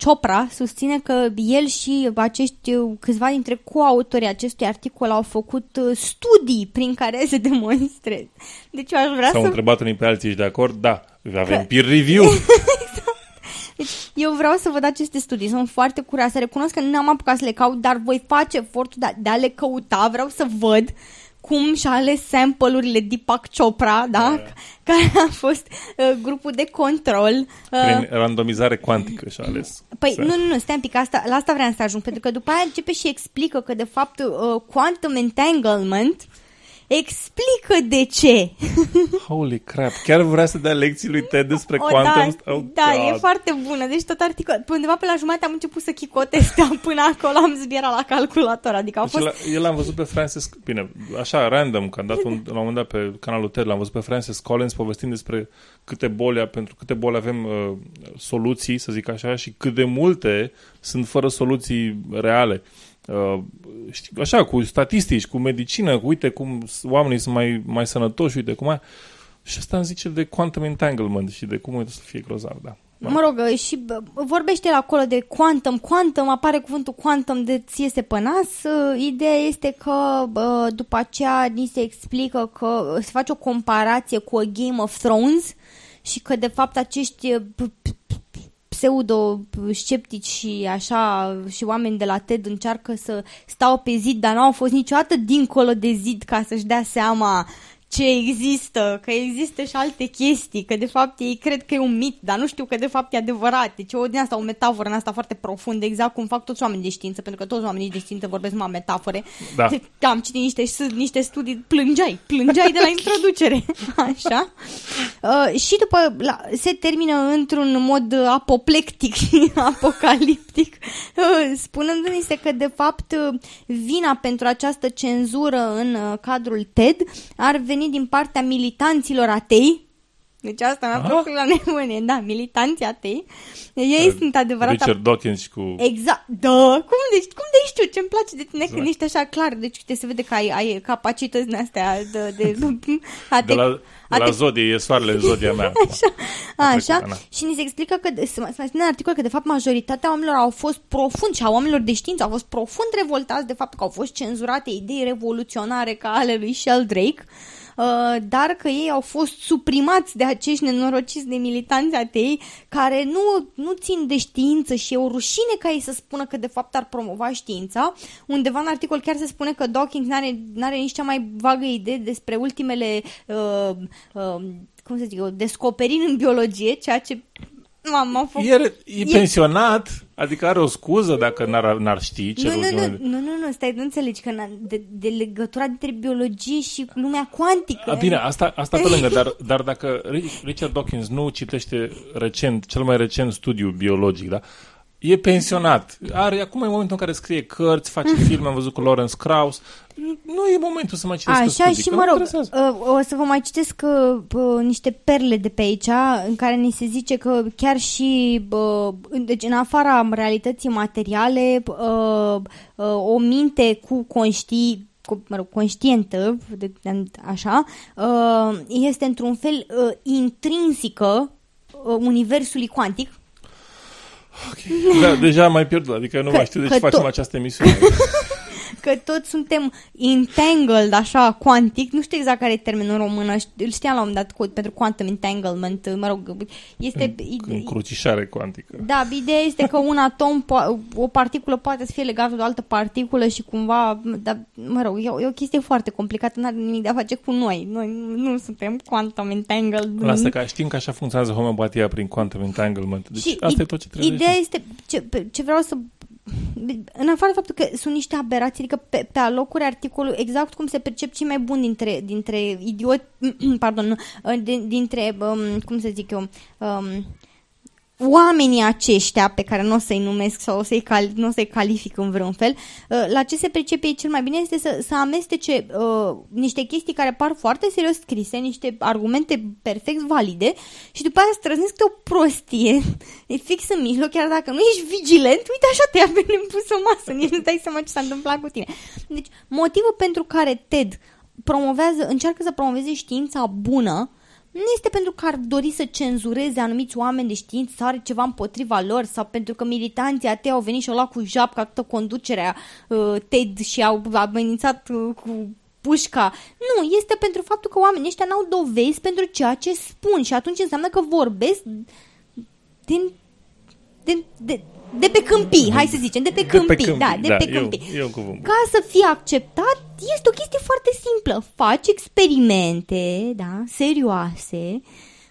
Chopra susține că el și acești câțiva dintre coautorii acestui articol au făcut studii prin care se demonstrează. Deci eu aș vrea S-au întrebat unii pe alții, ești de acord? Da, avem că peer review. Deci, eu vreau să văd aceste studii, sunt foarte curioasă, recunosc că n-am apucat să le caut, dar voi face efortul de a le căuta, vreau să văd cum și-a ales sample-urile Deepak Chopra, da? Care a fost grupul de control. Prin randomizare cuantică și-a ales. Păi, nu, stai un pic, la asta vreau să ajung, pentru că după aia începe și explică că, de fapt, quantum entanglement explică de ce. Holy crap, chiar vrea să dea lecții lui Ted despre quantum. Da, oh, da, e foarte bună. Deci tot articol, undeva pe la jumătate am început să chicotesc, până acolo am zbierat la calculator. Adică a fost... El l-am văzut pe Francis, bine, așa, random, că am dat la un moment dat pe canalul Ted, l-am văzut pe Francis Collins povestind despre pentru câte boli avem soluții, să zic așa, și cât de multe sunt fără soluții reale. Așa, cu statistici, cu medicină, cu uite cum oamenii sunt mai sănătoși, uite cum ai. Și asta îmi zice de quantum entanglement și de cum o să fie grozav, da. Mă rog, și vorbește acolo de quantum, apare cuvântul quantum de ți iese pe nas. Ideea este că după aceea ni se explică că se face o comparație cu A Game of Thrones și că de fapt acești pseudo-sceptici și așa și oameni de la TED încearcă să stau pe zid, dar n-au fost niciodată dincolo de zid ca să-și dea seama ce există, că există și alte chestii, că de fapt ei cred că e un mit, dar nu știu că de fapt e adevărat. Deci o din asta, o metaforă în asta foarte profundă, exact cum fac toți oamenii de știință, pentru că toți oamenii de știință vorbesc numai metafore. Da. Am citit niște studii, plângeai de la introducere. Așa. Și după se termină într-un mod apoplectic, apocaliptic, spunându-mi se că de fapt vina pentru această cenzură în cadrul TED ar veni din partea militanților atei. Deci asta mi-a făcut la nebunie. Da, militanții atei. Ei sunt adevărat... Richard Dawkins cu... Exact, da. Cum de știu ce-mi place de tine, când ești așa clar. Deci uite, se vede că ai capacități din astea de la zodie, e soarele în zodia mea. Așa. Și ni se explică că, se mai spune în articol că de fapt majoritatea oamenilor au fost profund, și a oamenilor de știință au fost profund revoltați de fapt că au fost cenzurate idei revoluționare ca ale lui Sheldrake. dar că ei au fost suprimați de acești nenorociți de militanți atei care nu țin de știință și e o rușine ca ei să spună că de fapt ar promova știința. Undeva în articol chiar se spune că Dawkins n-are nici cea mai vagă idee despre ultimele descoperiri în biologie, ceea ce m-am făcut. E pensionat, adică are o scuză dacă n-ar ști ce Nu, stai, nu înțelegi că de legătura dintre biologie și lumea cuantică. Bine, asta pe lângă, dar dacă Richard Dawkins nu citește cel mai recent studiu biologic, da? E pensionat. Are acum e momentul în care scrie cărți, face filme, am văzut cu Lawrence Krauss. Nu e momentul să mai citesc studii. Așa și mă rog, o să vă mai citesc niște perle de pe aici în care ni se zice că chiar și deci în afara realității materiale o minte cu conștientă așa, este într-un fel intrinsică universului cuantic. Okay. Da, deja am mai pierdut, adică eu nu mai știu de ce facem această emisiune. Că toți suntem entangled, așa, cuantic, nu știu exact care e termenul în română, îl știam la un moment dat pentru quantum entanglement, mă rog, este... Încrucișare cuantică. Da, ideea este că un atom, o particulă poate să fie legată de o altă particulă și cumva, dar, mă rog, e o chestie foarte complicată, n-are nimic de a face cu noi. Noi nu suntem quantum entanglement. Lasă că știm că așa funcționează homeopatia prin quantum entanglement. Deci și asta e tot ce trebuie. Ideea este, ce vreau să... În afară de faptul că sunt niște aberații, adică pe alocuri articolul, exact cum se percep cei mai buni dintre idioti, pardon, dintre, cum să zic eu, oamenii aceștia pe care nu o să-i numesc sau nu o să-i calific în vreun fel, la ce se percepe cel mai bine este să amestece niște chestii care par foarte serios scrise, niște argumente perfect valide și după aia străznesc o prostie, e fix în mijloc, chiar dacă nu ești vigilent, uite așa te ia pe nepus o masă, nici nu dai seama ce s-a întâmplat cu tine. Deci motivul pentru care TED încearcă să promoveze știința bună nu este pentru că ar dori să cenzureze anumiți oameni de știință sau are ceva împotriva lor sau pentru că militanții atei au venit și au luat cu japca toată conducerea TED și au amenințat cu pușca. Nu, este pentru faptul că oamenii ăștia n-au dovezi pentru ceea ce spun și atunci înseamnă că vorbesc de pe câmpii, hai să zicem, de pe câmpii. Ca să fie acceptat, este o chestie foarte simplă. Faci experimente, da, serioase,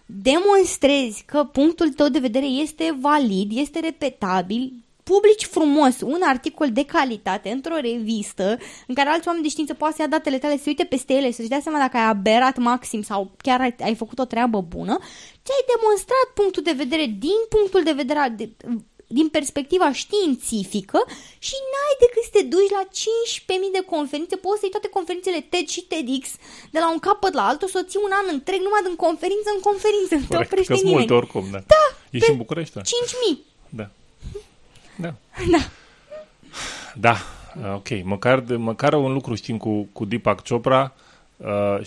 demonstrezi că punctul tău de vedere este valid, este repetabil, publici frumos un articol de calitate într-o revistă în care alți oameni de știință poate să ia datele tale, să uite peste ele, să-și dea seama dacă ai aberat maxim sau chiar ai făcut o treabă bună, ce ai demonstrat punctul de vedere din perspectiva științifică și n-ai decât să te duci la 15.000 de conferințe, poți să iei toate conferințele TED și TEDx de la un capăt la altul, să o ții un an întreg numai din conferință în conferință, nu te oprește nimeni. Multe oricum, da. Da, ești în București, da. 5.000. Da. Ok, măcar un lucru știm cu Deepak Chopra,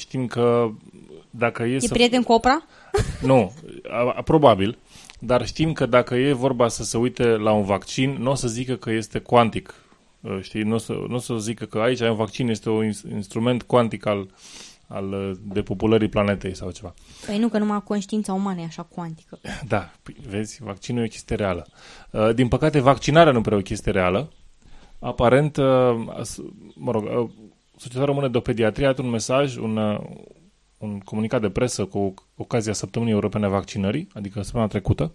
știm că dacă e prieten cu Oprah? Nu, probabil. Dar știm că dacă e vorba să se uite la un vaccin, nu o să zică că este cuantic. Știi? Nu o să zică că aici un vaccin este un instrument cuantic al depopulării planetei sau ceva. Păi nu, că numai conștiința umană e așa cuantică. Da, vezi, vaccinul e o chestie reală. Din păcate, vaccinarea nu prea e o chestie reală. Aparent, mă rog, Societatea Română de Pediatrie a dat un mesaj, un comunicat de presă cu ocazia Săptămânii Europene a Vaccinării, adică săptămâna trecută,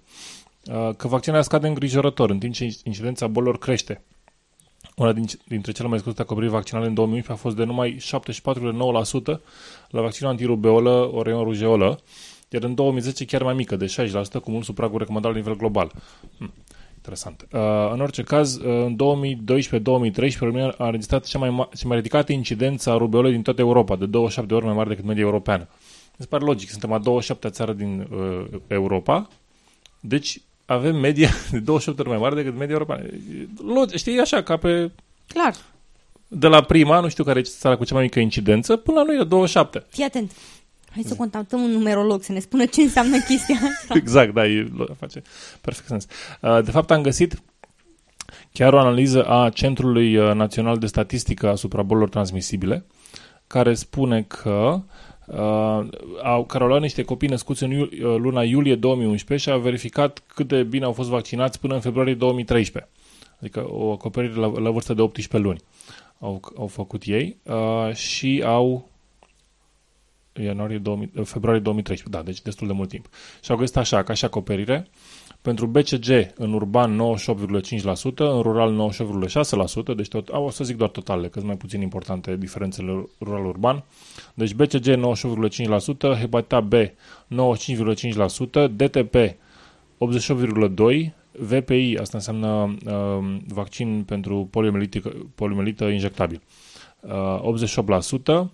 că vaccinarea scade îngrijorător, în timp ce incidența bolilor crește. Una dintre cele mai scăzute acoperiri vaccinale în 2011 a fost de numai 74,9% la vaccinul antirubeolă, oreion rujeolă, iar în 2010 chiar mai mică, de 60%, cu mult sub pragul recomandat la nivel global. Interesant. În orice caz, în 2012-2013, România a înregistrat cea mai ridicată incidență a rubeolei din toată Europa, de 27 de ori mai mare decât media europeană. Mi se pare logic, suntem a 27-a țară din Europa, deci avem media de 28 ori mai mare decât media europeană. Știi, așa, ca pe... Clar. De la prima, nu știu care e țara cu cea mai mică incidență, până la noi de 27. Fii atent. Hai să contactăm un numerolog să ne spună ce înseamnă chestia asta. Exact, da, face perfect sens. De fapt, am găsit chiar o analiză a Centrului Național de Statistică asupra bolilor transmisibile, care spune că care au luat niște copii născuți în luna iulie 2011 și a verificat cât de bine au fost vaccinați până în februarie 2013. Adică o acoperire la vârsta de 18 luni au făcut ei și au februarie 2013, da, deci destul de mult timp. Și au găsit așa, ca și acoperire, pentru BCG în urban 98,5%, în rural 98,6%, deci o să zic doar totalele, că sunt mai puțin importante diferențele rural-urban. Deci BCG 98,5%, hepatita B 95,5%, DTP 88,2%, VPI, asta înseamnă vaccin pentru poliomielită injectabil, 88%,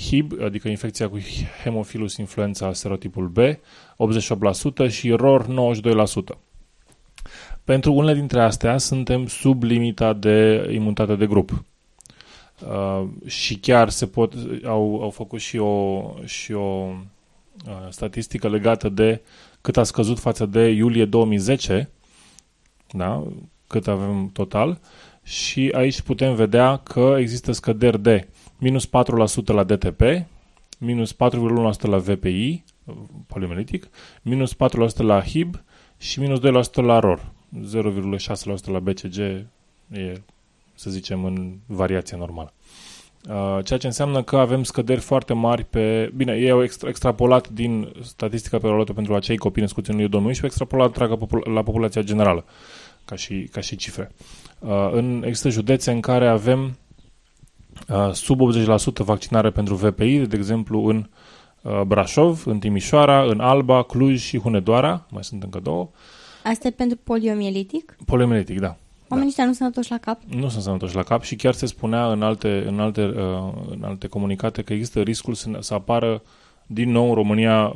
HIB, adică infecția cu Haemophilus influenza serotipul B, 88% și ROR 92%. Pentru unele dintre astea suntem sub limita de imunitate de grup. Și chiar au făcut și o statistică legată de cât a scăzut față de iulie 2010, da, cât avem total, și aici putem vedea că există scăderi de minus 4% la DTP, minus 4,1% la VPI, poliomielitic, minus 4% la HIB și minus 2% la ROR. 0,6% la BCG e, să zicem, în variația normală. Ceea ce înseamnă că avem scăderi foarte mari pe... Bine, ei au extrapolat din statistica pe luată pentru acei copii născuți în 2011, extrapolat la populația generală, ca și cifre. În există județe în care avem sub 80% vaccinare pentru VPI, de exemplu în Brașov, în Timișoara, în Alba, Cluj și Hunedoara, mai sunt încă două. Asta e pentru poliomielitic? Poliomielitic, da. Oamenii ăștia nu sunt sănătoși la cap? Nu sunt sănătoși la cap și chiar se spunea în alte comunicate că există riscul să apară din nou în România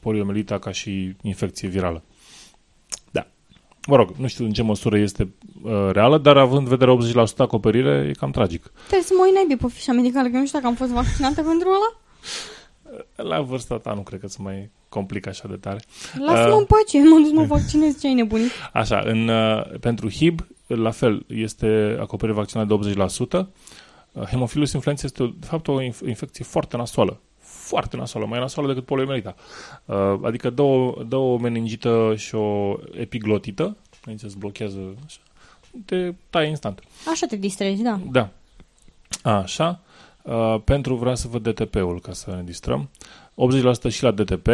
poliomielita ca și infecție virală. Da. Mă rog, nu știu în ce măsură este reală, dar având vedere 80% acoperire, e cam tragic. Trebuie să mă uit naibii pe fișa medicală, că nu știu dacă am fost vaccinată pentru ăla. La vârsta ta nu cred că se mai complică așa de tare. Lasă-mă în pace, mă duc mă vaccinez, ce-ai nebunit. Așa, pentru HIB, la fel, este acoperire vaccinată de 80%. Haemophilus influenza este, de fapt, o infecție foarte nasoală. Foarte nasoală, mai nasoală decât poliomielita. Adică dă o meningită și o epiglotită, aici se blochează, așa, te taie instant. Așa te distrezi, da. Da. Așa. Pentru, vreau să văd DTP-ul ca să ne distrăm, 80% și la DTP,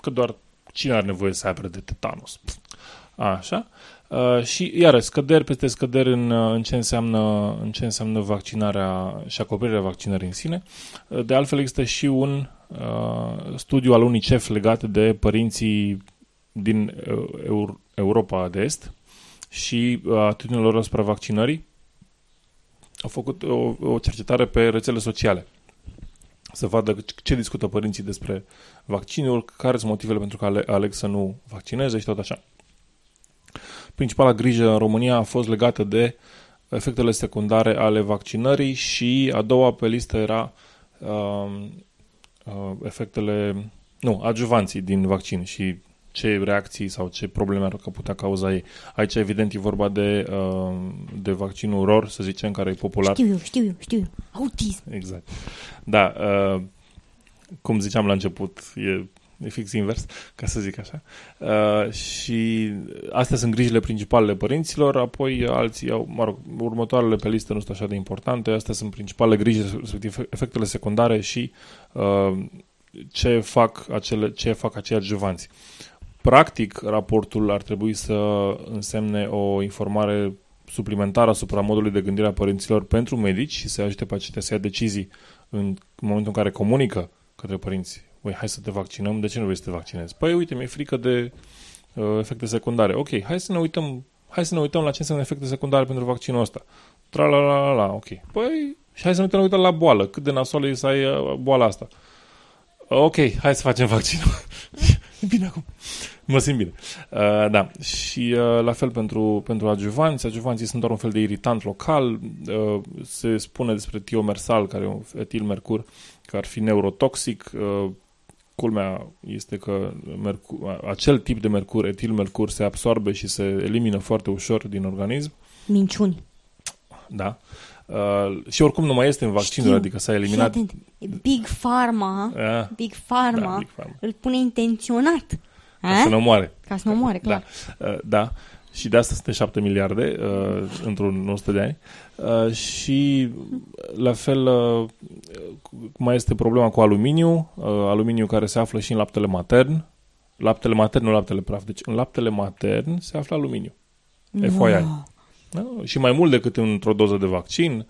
că doar cine are nevoie să apere de tetanus. Așa. Și iară, scăderi peste scăderi în ce înseamnă vaccinarea și acoperirea vaccinării în sine. De altfel există și un studiu al UNICEF legat de părinții din Europa de Est și atitudinea lor asupra vaccinării. Au făcut o cercetare pe rețele sociale să vadă ce discută părinții despre vaccinul, care sunt motivele pentru că aleg să nu vaccineze și tot așa. Principala grijă în România a fost legată de efectele secundare ale vaccinării și a doua pe listă era adjuvanții din vaccin și ce reacții sau ce probleme ar putea cauza ei. Aici, evident, e vorba de vaccinul ROR, să zicem, care e popular. Știu eu. Autism. Exact. Da, cum ziceam la început, e fix invers, ca să zic așa. Și astea sunt grijile principalele părinților, apoi alții au, mă rog, următoarele pe listă nu sunt așa de importante, astea sunt principalele griji, efectele secundare și ce fac acei adjuvanți. Practic, raportul ar trebui să însemne o informare suplimentară asupra modului de gândire a părinților pentru medici și să ajute pe aceștia să ia decizii în momentul în care comunică către părinți. Ui, hai să te vaccinăm, de ce nu vrei să te vaccinezi? Păi, uite, mi-e frică de efecte secundare. Ok, hai să ne uităm la ce înseamnă efecte secundare pentru vaccinul ăsta. Tra-la-la-la-la, ok. Păi, și hai să ne uităm la boală, cât de nasoală e să ai boala asta. Ok, hai să facem vaccinul. Bine acum. Mă simt bine. Da. Și la fel pentru adjuvanți. Adjuvanții sunt doar un fel de irritant local. Se spune despre tiomersal, care e un etilmercur, că ar fi neurotoxic. Culmea este că acel tip de mercur, etilmercur, se absorbe și se elimină foarte ușor din organism. Minciuni. Da. Și oricum nu mai este în vaccinul, adică s-a eliminat. Big Pharma îl pune intenționat. Ca să nu moare. Clar. Da. Și de asta sunt 7 miliarde într-un 100 de ani. Și la fel mai este problema cu aluminiu, aluminiu care se află și în laptele matern. Laptele matern, nu laptele praf. Deci în laptele matern se află aluminiu. FYI. Da? Și mai mult decât într-o doză de vaccin.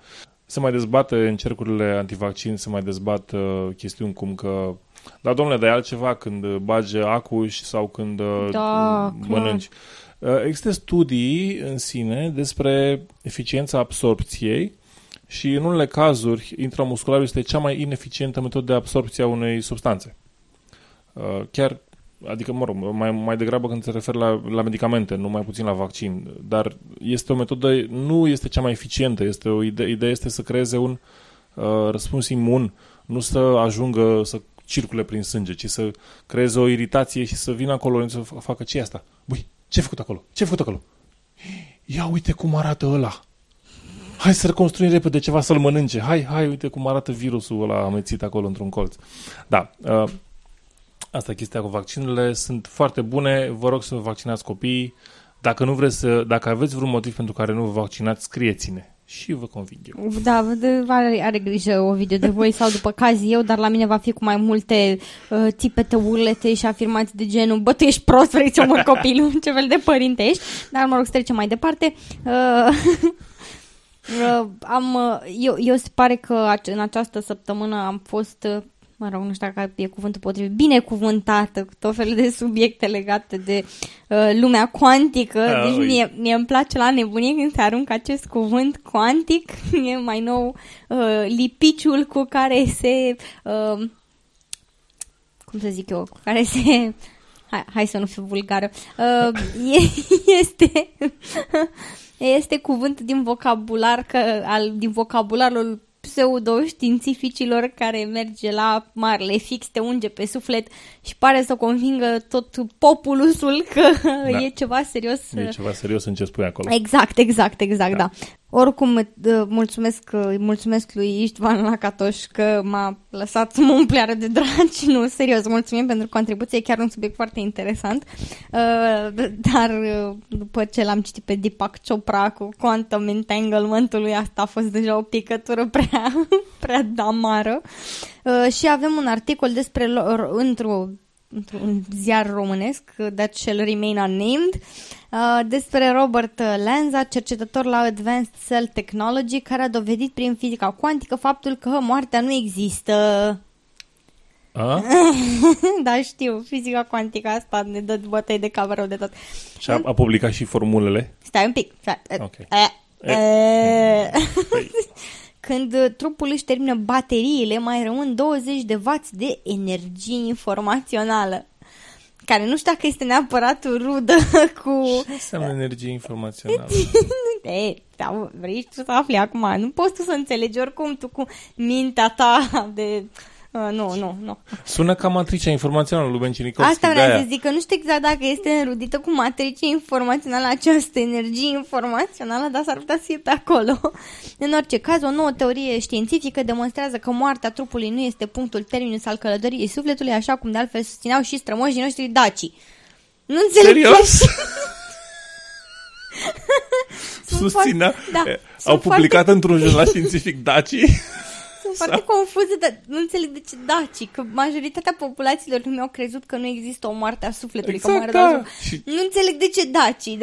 Se mai dezbate în cercurile antivaccin, se mai dezbat chestiuni cum că da, domnule, dai altceva când bagi acuș sau când mănânci. Există studii în sine despre eficiența absorpției și în unele cazuri intramuscularul este cea mai ineficientă metodă de absorpție a unei substanțe. Chiar, adică, mă rog, mai degrabă când se referă la medicamente, nu mai puțin la vaccin, dar este o metodă, nu este cea mai eficientă, este o ideea este să creeze un răspuns imun, nu să ajungă să circule prin sânge, ci să creeze o iritație și să vină acolo și să facă ce asta? Bui, ce-ai făcut acolo? Ia uite cum arată ăla. Hai să reconstruim repede ceva să-l mănânce. Hai, uite cum arată virusul ăla amețit acolo într-un colț. Da, asta e chestia cu vaccinurile. Sunt foarte bune. Vă rog să vă vaccinați copiii. Dacă nu vreți dacă aveți vreun motiv pentru care nu vă vaccinați, scrieți-ne. Și vă conving eu. Da, are grijă Ovidiu de voi sau după caz eu, dar la mine va fi cu mai multe țipete, urlete și afirmații de genul bă, tu ești prost, vrei să omori copilul? Ce fel de părinte ești? Dar mă rog să trecem mai departe. Eu se pare că în această săptămână am fost... mă rog, nu știu dacă e cuvântul potrivit, binecuvântată cu tot felul de subiecte legate de lumea cuantică. Deci mie îmi place la nebunie când se aruncă acest cuvânt cuantic, e mai nou lipiciul cu care se, cum să zic eu, cu care se... Hai să nu fiu vulgară. Este cuvânt din vocabular, din vocabularul pseudoștiințificilor care merge la marele fix, te unge pe suflet și pare să convingă tot populusul că e ceva serios. E ceva serios în ce spui acolo. Exact, da. Oricum, mulțumesc lui Istvan Lacatoș că m-a lăsat să mă umpleară de dragi. Nu, serios, mulțumim pentru contribuție, e chiar un subiect foarte interesant. Dar după ce l-am citit pe Deepak Chopra cu Quantum Entanglement-ului, asta a fost deja o picătură prea damară. Și avem un articol despre într-un ziar românesc, That Shall Remain Unnamed, despre Robert Lanza, cercetător la Advanced Cell Technology, care a dovedit prin fizica cuantică faptul că moartea nu există. Da, știu, fizica cuantică asta ne dă bătăi de cap rău de tot. Și a publicat și formulele? Stai un pic. Okay. Când trupul își termină bateriile, mai rămân 20 de W de energie informațională. Care nu știu dacă este neapărat rudă cu... Ce înseamnă energie informațională? Vrei tu să afli acum. Nu poți tu să înțelegi oricum tu cu mintea ta de... Nu. Sună ca matricea informațională lui Menčinikov. Asta vreau să zic, că nu știu exact dacă este înrudită cu matricea informațională această energie informațională, dar s-ar putea să fie pe acolo. În orice caz, o nouă teorie științifică demonstrează că moartea trupului nu este punctul terminus al călătoriei sufletului, așa cum de altfel susțineau și strămoșii noștri dacii. Nu înțeleg. Serios? Au publicat într-un jurnal științific dacii? Foarte confuză, dar nu înțeleg de ce dacii, că majoritatea populațiilor nu mi-au crezut că nu există o moarte a sufletului. Exact, că moare, da. Nu înțeleg de ce dacii.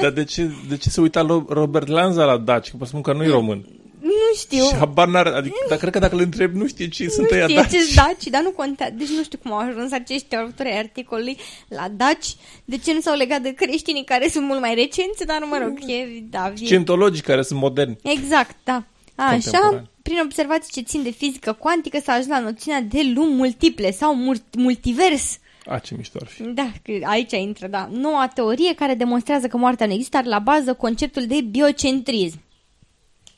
Dar de ce se uita Robert Lanza la daci? Că pot spun că nu-i român. Nu știu. Și habar n-are, adică, dar cred că dacă le întreb, nu știe ce sunt ăia daci. Nu știe ce-s daci, dar nu contează. Deci nu știu cum au ajuns acești autori ai articolului la daci. De ce nu s-au legat de creștinii care sunt mult mai recenți, dar mă rog, scientologii care sunt moderni. Exact, da. Așa, prin observații ce țin de fizică cuantică s-a ajuns la noțiunea de lumi multiple sau multivers. Ce mișto ar fi. Da, aici intră, da. Noua teorie care demonstrează că moartea nu există are la bază conceptul de biocentrism.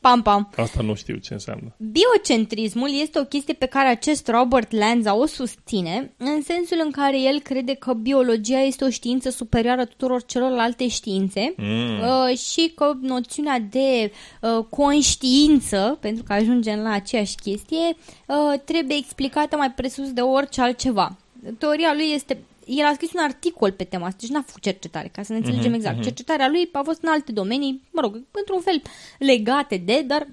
Pam, pam. Asta nu știu ce înseamnă. Biocentrismul este o chestie pe care acest Robert Lanza o susține, în sensul în care el crede că biologia este o știință superioară tuturor celorlalte științe și că noțiunea de conștiință, pentru că ajungem la aceeași chestie, trebuie explicată mai presus de orice altceva. Teoria lui este... El a scris un articol pe tema asta, deci n-a făcut cercetare, ca să ne înțelegem exact. Cercetarea lui a fost în alte domenii, mă rog, într-un fel legate de, dar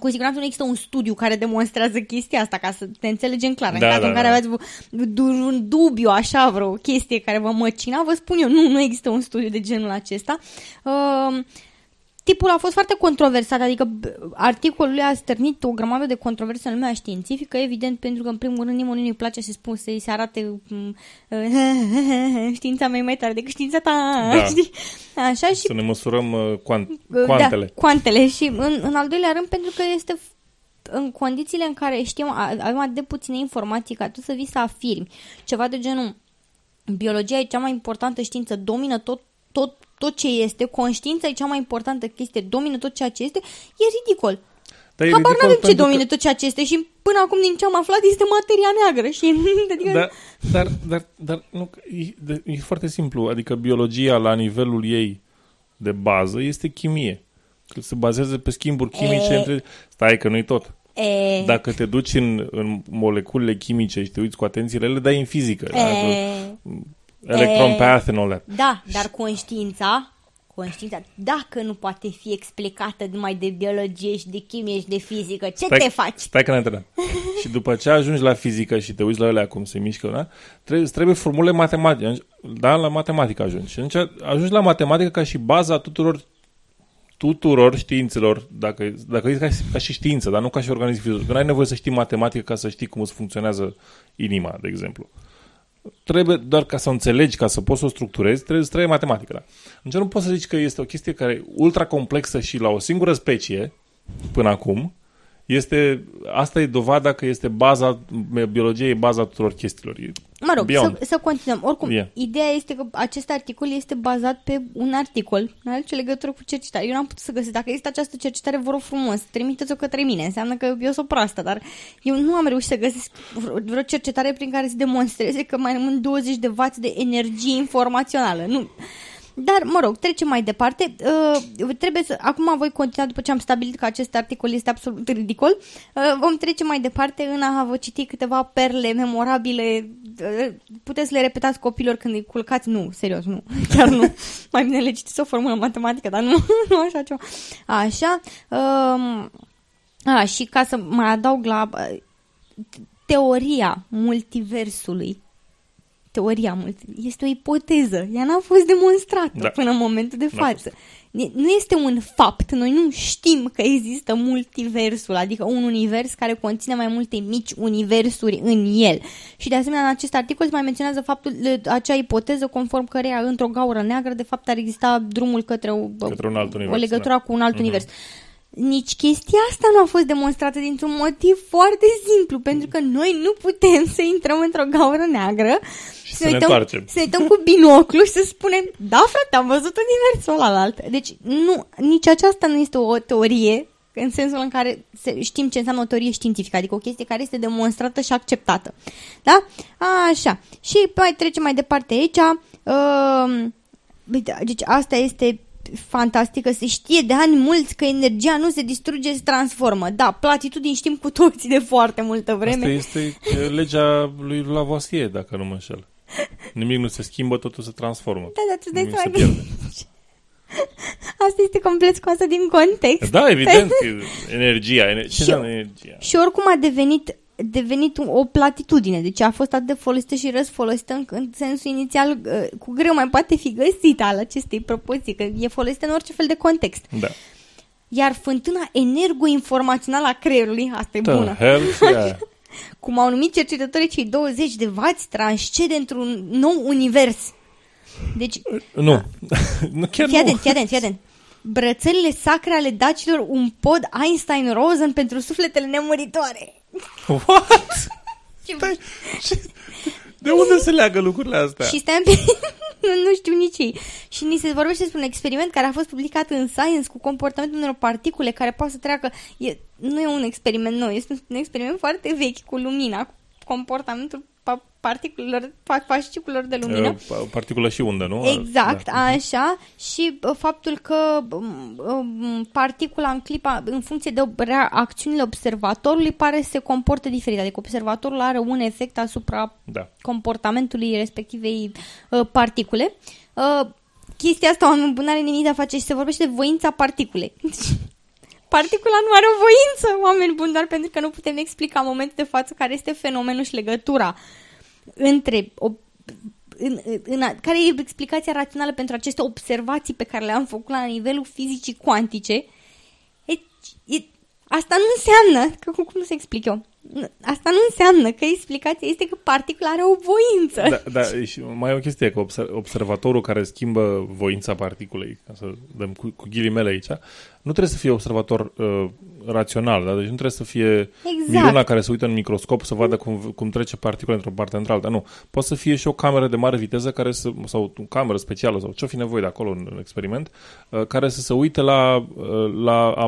cu siguranță nu există un studiu care demonstrează chestia asta, ca să ne înțelegem clar. Da, în cazul în care aveți un dubiu, așa, vreo chestie care vă măcina, vă spun eu, nu există un studiu de genul acesta. Tipul a fost foarte controversat, adică articolul lui a stârnit o grămadă de controverse în lumea științifică, evident, pentru că, în primul rând, nimănui nu-i place să-i se arate știința mea e mai tare decât știința ta, da. Știi? Așa, și... Să ne măsurăm coantele. Da, coantele. Și, în al doilea rând, pentru că este... În condițiile în care știm, avem atât de puține informații ca tu să vii să afirmi ceva de genul biologia e cea mai importantă știință, domină tot ce este, conștiința e cea mai importantă chestie, domină tot ceea ce este, e ridicol. Dar habar nu avem ce domine tot ceea ce este și până acum din ce am aflat este materia neagră. Și, adică... dar nu, e foarte simplu, adică biologia la nivelul ei de bază este chimie. Se bazează pe schimburi chimice între... Stai că nu-i tot. Dacă te duci în moleculele chimice și te uiți cu atenție la ele, dai în fizică. Electron path and all that. Da, dar conștiința, dacă nu poate fi explicată numai de biologie și de chimie și de fizică, ce te faci? Stai că ne întrebăm. Și după ce ajungi la fizică și te uiți la ele cum se mișcă, da? Trebuie formule matematice. Da, la matematică ajungi. Și ajungi la matematică ca și baza tuturor științelor, dacă zici ca și știință, dar nu ca și organism fizic. Nu ai nevoie să știi matematică ca să știi cum îți funcționează inima, de exemplu. Trebuie, doar ca să o înțelegi, ca să poți să o structurezi, trebuie matematică. Da. Deci nu poți să zici că este o chestie care e ultra complexă și la o singură specie, până acum, asta e dovada că este baza, biologia e baza tuturor chestiilor. Mă rog, să continuăm. Oricum, Ideea este că acest articol este bazat pe un articol, nu are nicio legătură cu cercetare. Eu n-am putut să găsesc. Dacă există această cercetare, vă rog frumos, trimiteți-o către mine. Înseamnă că eu sunt proastă, dar eu nu am reușit să găsesc vreo cercetare prin care să demonstreze că mai rămân 20 de W de energie informațională. Nu... Dar, mă rog, trecem mai departe. Acum voi continua după ce am stabilit că acest articol este absolut ridicol. Vom trece mai departe în a vă citi câteva perle memorabile. Puteți să le repetați copilor când îi culcați? Nu, serios, nu. Chiar nu. Mai bine le citiți o formulă matematică, dar nu așa ceva. Așa. Și ca să mai adaug la teoria multiversului. Este o ipoteză. Ea n-a fost demonstrată până în momentul de față. Nu este un fapt. Noi nu știm că există multiversul, adică un univers care conține mai multe mici universuri în el. Și de asemenea, în acest articol se mai menționează acea ipoteză conform căreia într-o gaură neagră de fapt ar exista drumul către un alt univers, o legătură cu un alt univers. Nici chestia asta nu a fost demonstrată dintr-un motiv foarte simplu, pentru că noi nu putem să intrăm într-o gaură neagră și să ne uităm cu binoclu și să spunem, da frate, am văzut universul ălalalt. Deci nici aceasta nu este o teorie, în sensul în care știm ce înseamnă o teorie științifică, adică o chestie care este demonstrată și acceptată. Da? Așa. Și mai trecem mai departe aici. Deci asta este... fantastică, se știe de ani mulți că energia nu se distruge, se transformă. Da, platitudini știm cu toții de foarte multă vreme. Asta este legea lui Lavoisier, dacă nu mă înșel. Nimic nu se schimbă, totul se transformă. Da, tu dai seama că... Asta este complet scoasă din context. Da, evident. Energia. Ce înseamnă energia? Și oricum a devenit o platitudine, deci a fost atât de folosită și răsfolosită în sensul inițial cu greu mai poate fi găsită al acestei propoziții, că e folosită în orice fel de context. Da. Iar fântâna energo-informațională a creierului, asta e bună, cum au numit cercetătorii cei 20 de vați, transcede într-un nou univers. Deci... Fii atent. Brățările sacre ale dacilor, un pod Einstein-Rosen pentru sufletele nemuritoare. What? De unde se leagă lucrurile astea? Și stai nu știu nici ei. Și ni se vorbește despre un experiment care a fost publicat în Science cu comportamentul unor particule care poate să treacă. Nu e un experiment nou, este un experiment foarte vechi cu lumina, cu comportamentul particulelor de lumină. Particulă și undă, nu? Exact, da. Așa. Și faptul că particula în clipa, în funcție de acțiunile observatorului, pare să se comporte diferit. Adică observatorul are un efect asupra comportamentului respectivei particule. Chestia asta, oameni buni, nu are nimic de a face și se vorbește de voința particulei. Particula nu are o voință, oameni buni, doar pentru că nu putem explica în momentul de față care este fenomenul și legătura între... care e explicația rațională pentru aceste observații pe care le-am făcut la nivelul fizicii cuantice. Asta nu înseamnă, că cum să explic eu, asta nu înseamnă că explicația este că particula are o voință. Da, și mai e o chestie, că observatorul care schimbă voința particulei, ca să dăm cu ghilimele aici, nu trebuie să fie observator rațional, da? Deci nu trebuie să fie Miruna care se uită în microscop să vadă cum trece particula într-o parte într-alta. Nu. Poate să fie și o cameră de mare viteză care să, sau o cameră specială sau ce-o fi nevoie de acolo în experiment, care să se uite la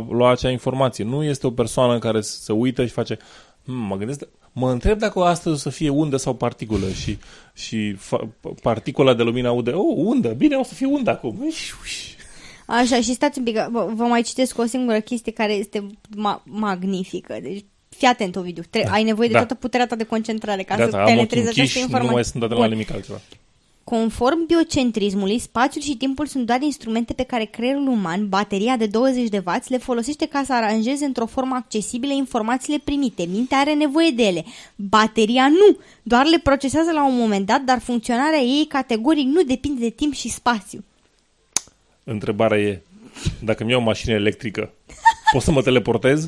lua acea informație. Nu este o persoană care se uită și face... Mă întreb dacă astăzi o să fie undă sau particulă și particula de lumină aude, undă, bine, o să fie undă acum. Așa, și stați un pic, vă mai citesc o singură chestie care este magnifică, deci fii atent, Ovidiu, ai nevoie de toată puterea ta de concentrare ca să penetrezi această informație. Nu mai sunt la nimic altceva. Conform biocentrismului, spațiul și timpul sunt doar instrumente pe care creierul uman, bateria de 20 de W, le folosește ca să aranjeze într-o formă accesibilă informațiile primite. Mintea are nevoie de ele. Bateria nu, doar le procesează la un moment dat, dar funcționarea ei categoric nu depinde de timp și spațiu. Întrebarea e, dacă îmi iau o mașină electrică, pot să mă teleportez?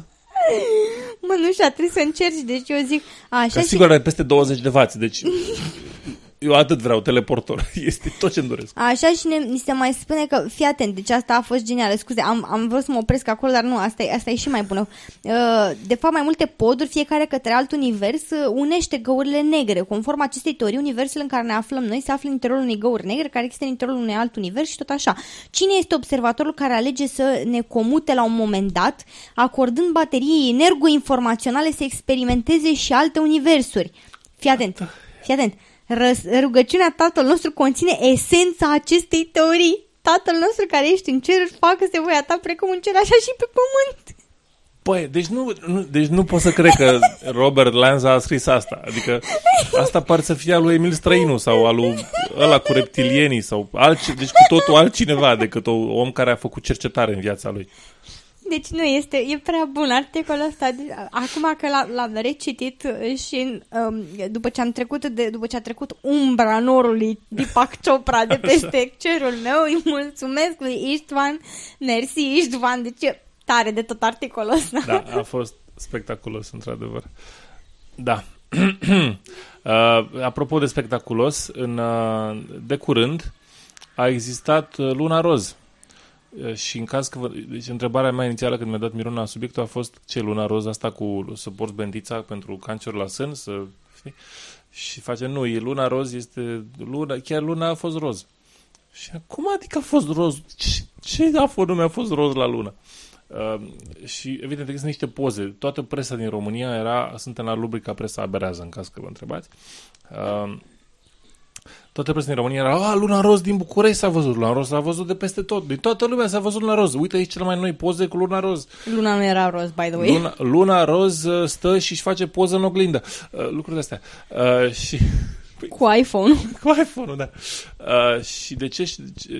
Mă, nu știu, trebuie să încerci, deci eu zic... Așa, că sigur are peste 20 de W, deci... Eu atât vreau, teleportor. Este tot ce-mi doresc. Așa, și mi se mai spune că, fii atent, deci asta a fost genială. Scuze, am vrut să mă opresc acolo, dar nu, asta e și mai bună. De fapt, mai multe poduri, fiecare către alt univers, unește găurile negre. Conform acestei teorii, universul în care ne aflăm noi se află în interiorul unei găuri negre, care există în interiorul unui alt univers și tot așa. Cine este observatorul care alege să ne comute la un moment dat, acordând bateriei energo-informaționale să experimenteze și alte universuri? Fii atent, fii atent. Rugăciunea Tatăl nostru conține esența acestei teorii. Tatăl nostru care ești în cer, facă-se voia ta precum în cer, așa și pe pământ. Păi, deci nu pot să cred că Robert Lanza a scris asta. Adică asta pare să fie al lui Emil Străinu sau al lui ăla cu reptilienii sau deci cu totul altcineva decât un om care a făcut cercetare în viața lui. Deci nu este, e prea bun articolul ăsta. Acum că l-am recitit și după ce a trecut umbra norului Deepak Chopra de peste cerul meu, îi mulțumesc lui Istvan. Mersi, Istvan, deci e tare de tot articolul ăsta. Da, a fost spectaculos, într-adevăr. Da. Apropo de spectaculos, de curând a existat Luna Roz. Și în caz că deci întrebarea mea inițială când mi-a dat Miruna subiectul a fost ce Luna Roz asta cu să porți bendița pentru cancer la sân, să știi? Și face nu, Luna Roz este luna, chiar luna a fost roz. Și cum adică a fost roz? Ce a fost nume a fost roz la luna? Și evident că sunt niște poze. Toată presa din România suntem la rubrica presa aberează în caz că vă întrebați. Toată presa din România era, Luna Roz din București s-a văzut, Luna Roz s-a văzut de peste tot, din toată lumea s-a văzut Luna Roz. Uite aici cele mai noi poze cu Luna Roz. Luna nu era roz, by the way. Luna Roz stă și își face poză în oglindă. Lucrurile astea. Și... Cu iPhone. Cu iPhone-ul, da. Și de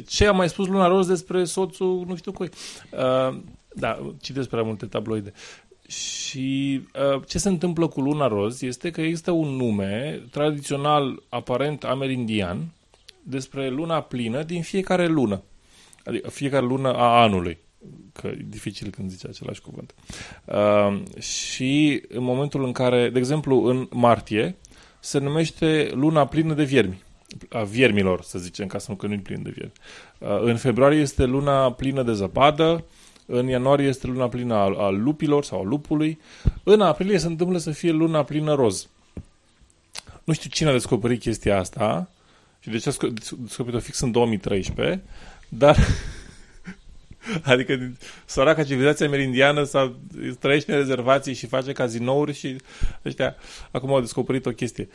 ce a mai spus Luna Roz despre soțul nu știu cui? Da, citesc prea multe tabloide. Și ce se întâmplă cu Luna Roz este că există un nume tradițional, aparent amerindian, despre luna plină din fiecare lună. Adică fiecare lună a anului. Că e dificil când zice același cuvânt. Și în momentul în care, de exemplu, în martie, se numește luna plină de viermi. A viermilor, să zicem, ca să nu că nu-i plin de viermi. În februarie este luna plină de zăpadă. În ianuarie este luna plină a lupilor sau a lupului. În aprilie se întâmplă să fie luna plină roz. Nu știu cine a descoperit chestia asta Și de ce a descoperit-o fix în 2013, dar... Adică soraca civilizație amerindiană trăiește în rezervații și face cazinouri și ăștia acum au descoperit o chestie.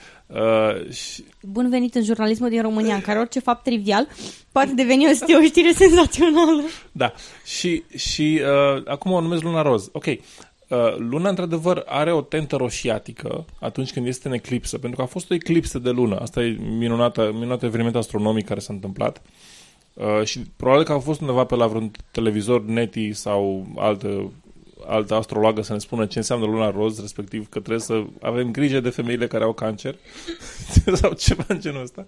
Și... Bun venit în jurnalismul din România, în care orice fapt trivial poate deveni o știre senzațională. Da. Și acum o numesc Luna Roz. Ok. Luna, într-adevăr, are o tentă roșiatică atunci când este în eclipsă, pentru că a fost o eclipsă de lună. Asta e minunat eveniment astronomic care s-a întâmplat. Și probabil că a fost undeva pe la vreun televizor neti sau altă astrologă să ne spună ce înseamnă Luna Roz, respectiv că trebuie să avem grijă de femeile care au cancer sau ceva în genul ăsta.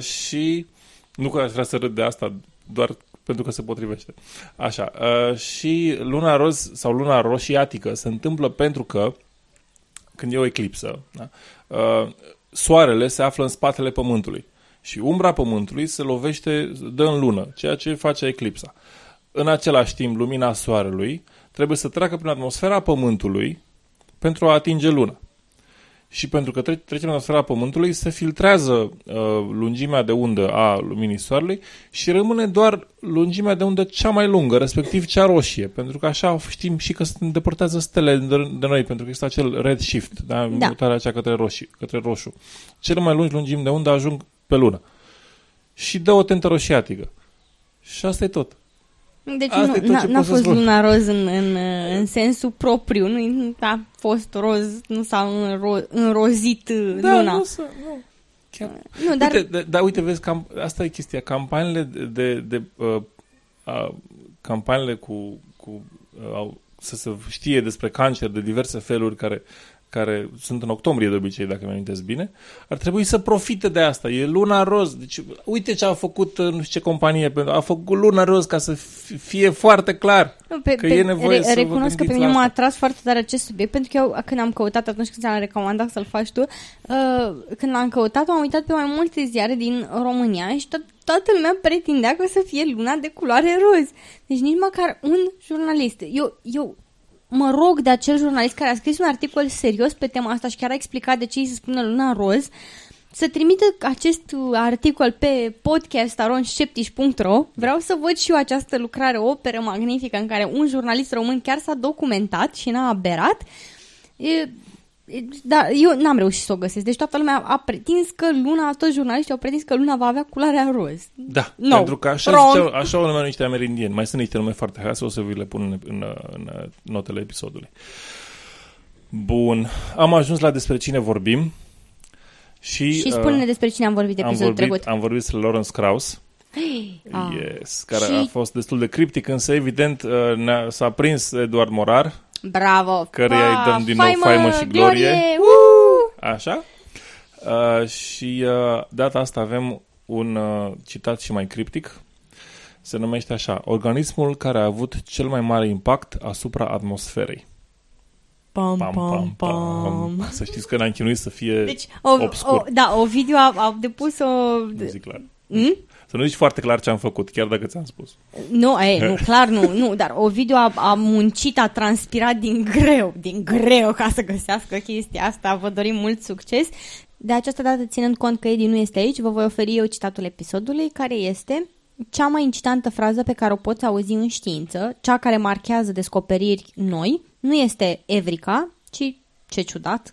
Și nu că aș vrea să râd de asta, doar pentru că se potrivește. Așa. Și Luna Roz sau Luna Roșiatică se întâmplă pentru că când e o eclipsă, da? Soarele se află în spatele Pământului. Și umbra Pământului se lovește, dă în lună, ceea ce face eclipsa. În același timp, lumina Soarelui trebuie să treacă prin atmosfera Pământului pentru a atinge luna. Și pentru că trece prin atmosfera Pământului, se filtrează lungimea de undă a luminii Soarelui și rămâne doar lungimea de undă cea mai lungă, respectiv cea roșie. Pentru că așa știm și că se îndepărtează stele de noi, pentru că există acel red shift, da? Mutarea aceea către roșu. Cele mai lungi lungimi de undă ajung pe lună. Și dă o tentă roșiatică. Și asta e tot. Deci asta nu a fost Luna Roz în sensul propriu. Nu a fost roz, nu s-a înrozit luna. Da, nu. Chiar. Nu, dar... Uite, vezi, asta e chestia. Campaniile campaniile cu să se știe despre cancer de diverse feluri care sunt în octombrie de obicei, dacă mi-amintesc bine, ar trebui să profite de asta. E Luna Roz. Deci, uite ce a făcut nu știu ce companie. A făcut Luna Roz ca să fie foarte clar că e nevoie să recunosc că pe mine m-a atras foarte tare acest subiect, pentru că eu, când am căutat, atunci când ți-am recomandat să-l faci tu, când l-am căutat, m-am uitat pe mai multe ziare din România și toată lumea pretindea că o să fie luna de culoare roz. Deci nici măcar un jurnalist. Eu mă rog de acel jurnalist care a scris un articol serios pe tema asta și chiar a explicat de ce îi se spune Luna Roz, să trimită acest articol pe podcast@sceptici.ro. Vreau să văd și eu această lucrare, o operă magnifică în care un jurnalist român chiar s-a documentat și n-a aberat. Dar eu n-am reușit să o găsesc. Deci toată lumea a pretins că luna, toți jurnaliștii au pretins că luna va avea culoarea roz. Da, no, pentru că așa o numeau niște amerindieni. Mai sunt niște nume foarte hase, o să vi le pun în notele episodului. Bun, am ajuns la despre cine vorbim. Și spune-ne despre cine am vorbit episodul trecut. Am vorbit despre Lawrence Krauss. Yes, care a fost destul de criptic, însă evident s-a prins Eduard Morar. Bravo! Căreia îi dăm din nou faimă și glorie. Așa. Și data asta avem un citat și mai criptic. Se numește așa: organismul care a avut cel mai mare impact asupra atmosferei. Pam, pam, pam, pam, pam. Să știți că ne-am chinuit să fie obscur. Ovidiu a depus o... Nu zic clar. Să nu zici foarte clar ce am făcut, chiar dacă ți-am spus. Nu, clar nu, dar Ovidiu a muncit, a transpirat din greu ca să găsească chestia asta. Vă dorim mult succes. De această dată, ținând cont că Edi nu este aici, vă voi oferi eu citatul episodului, care este cea mai incitantă frază pe care o poți auzi în știință, cea care marchează descoperiri noi, nu este Evrica, ci ce ciudat.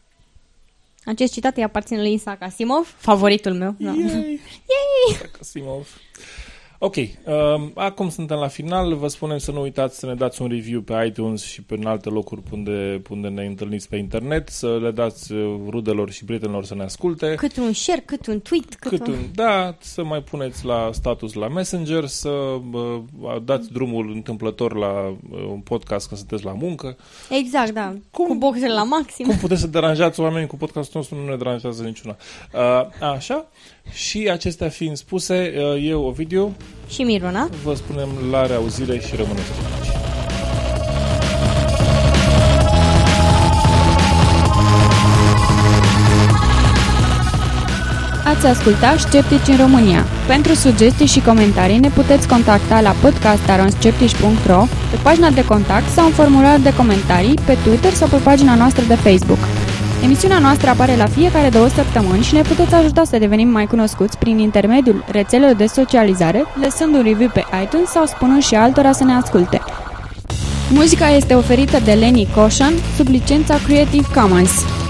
Acest citat îi aparține lui Isaac Asimov, favoritul meu. Yay! Isaac Asimov. Ok, acum suntem la final. Vă spunem să nu uitați să ne dați un review pe iTunes și pe alte locuri unde ne întâlniți pe internet, să le dați rudelor și prietenilor să ne asculte. Cât un share, cât un tweet. Da, să mai puneți la status la Messenger, să dați drumul întâmplător la un podcast când sunteți la muncă. Exact, da. Cu boxele la maxim. Cum puteți să deranjați oamenii cu podcastul nostru, nu ne deranjează niciuna. Așa. Și acestea fiind spuse, eu, Ovidiu și Miruna, vă spunem la reauzire și rămâneți cu noi. Ați ascultat Sceptici în România. Pentru sugestii și comentarii ne puteți contacta la podcast@sceptici.ro, pe pagina de contact sau în formular de comentarii, pe Twitter sau pe pagina noastră de Facebook. Emisiunea noastră apare la fiecare 2 săptămâni și ne puteți ajuta să devenim mai cunoscuți prin intermediul rețelelor de socializare, lăsând un review pe iTunes sau spunând și altora să ne asculte. Muzica este oferită de Lenny Koshan sub licența Creative Commons.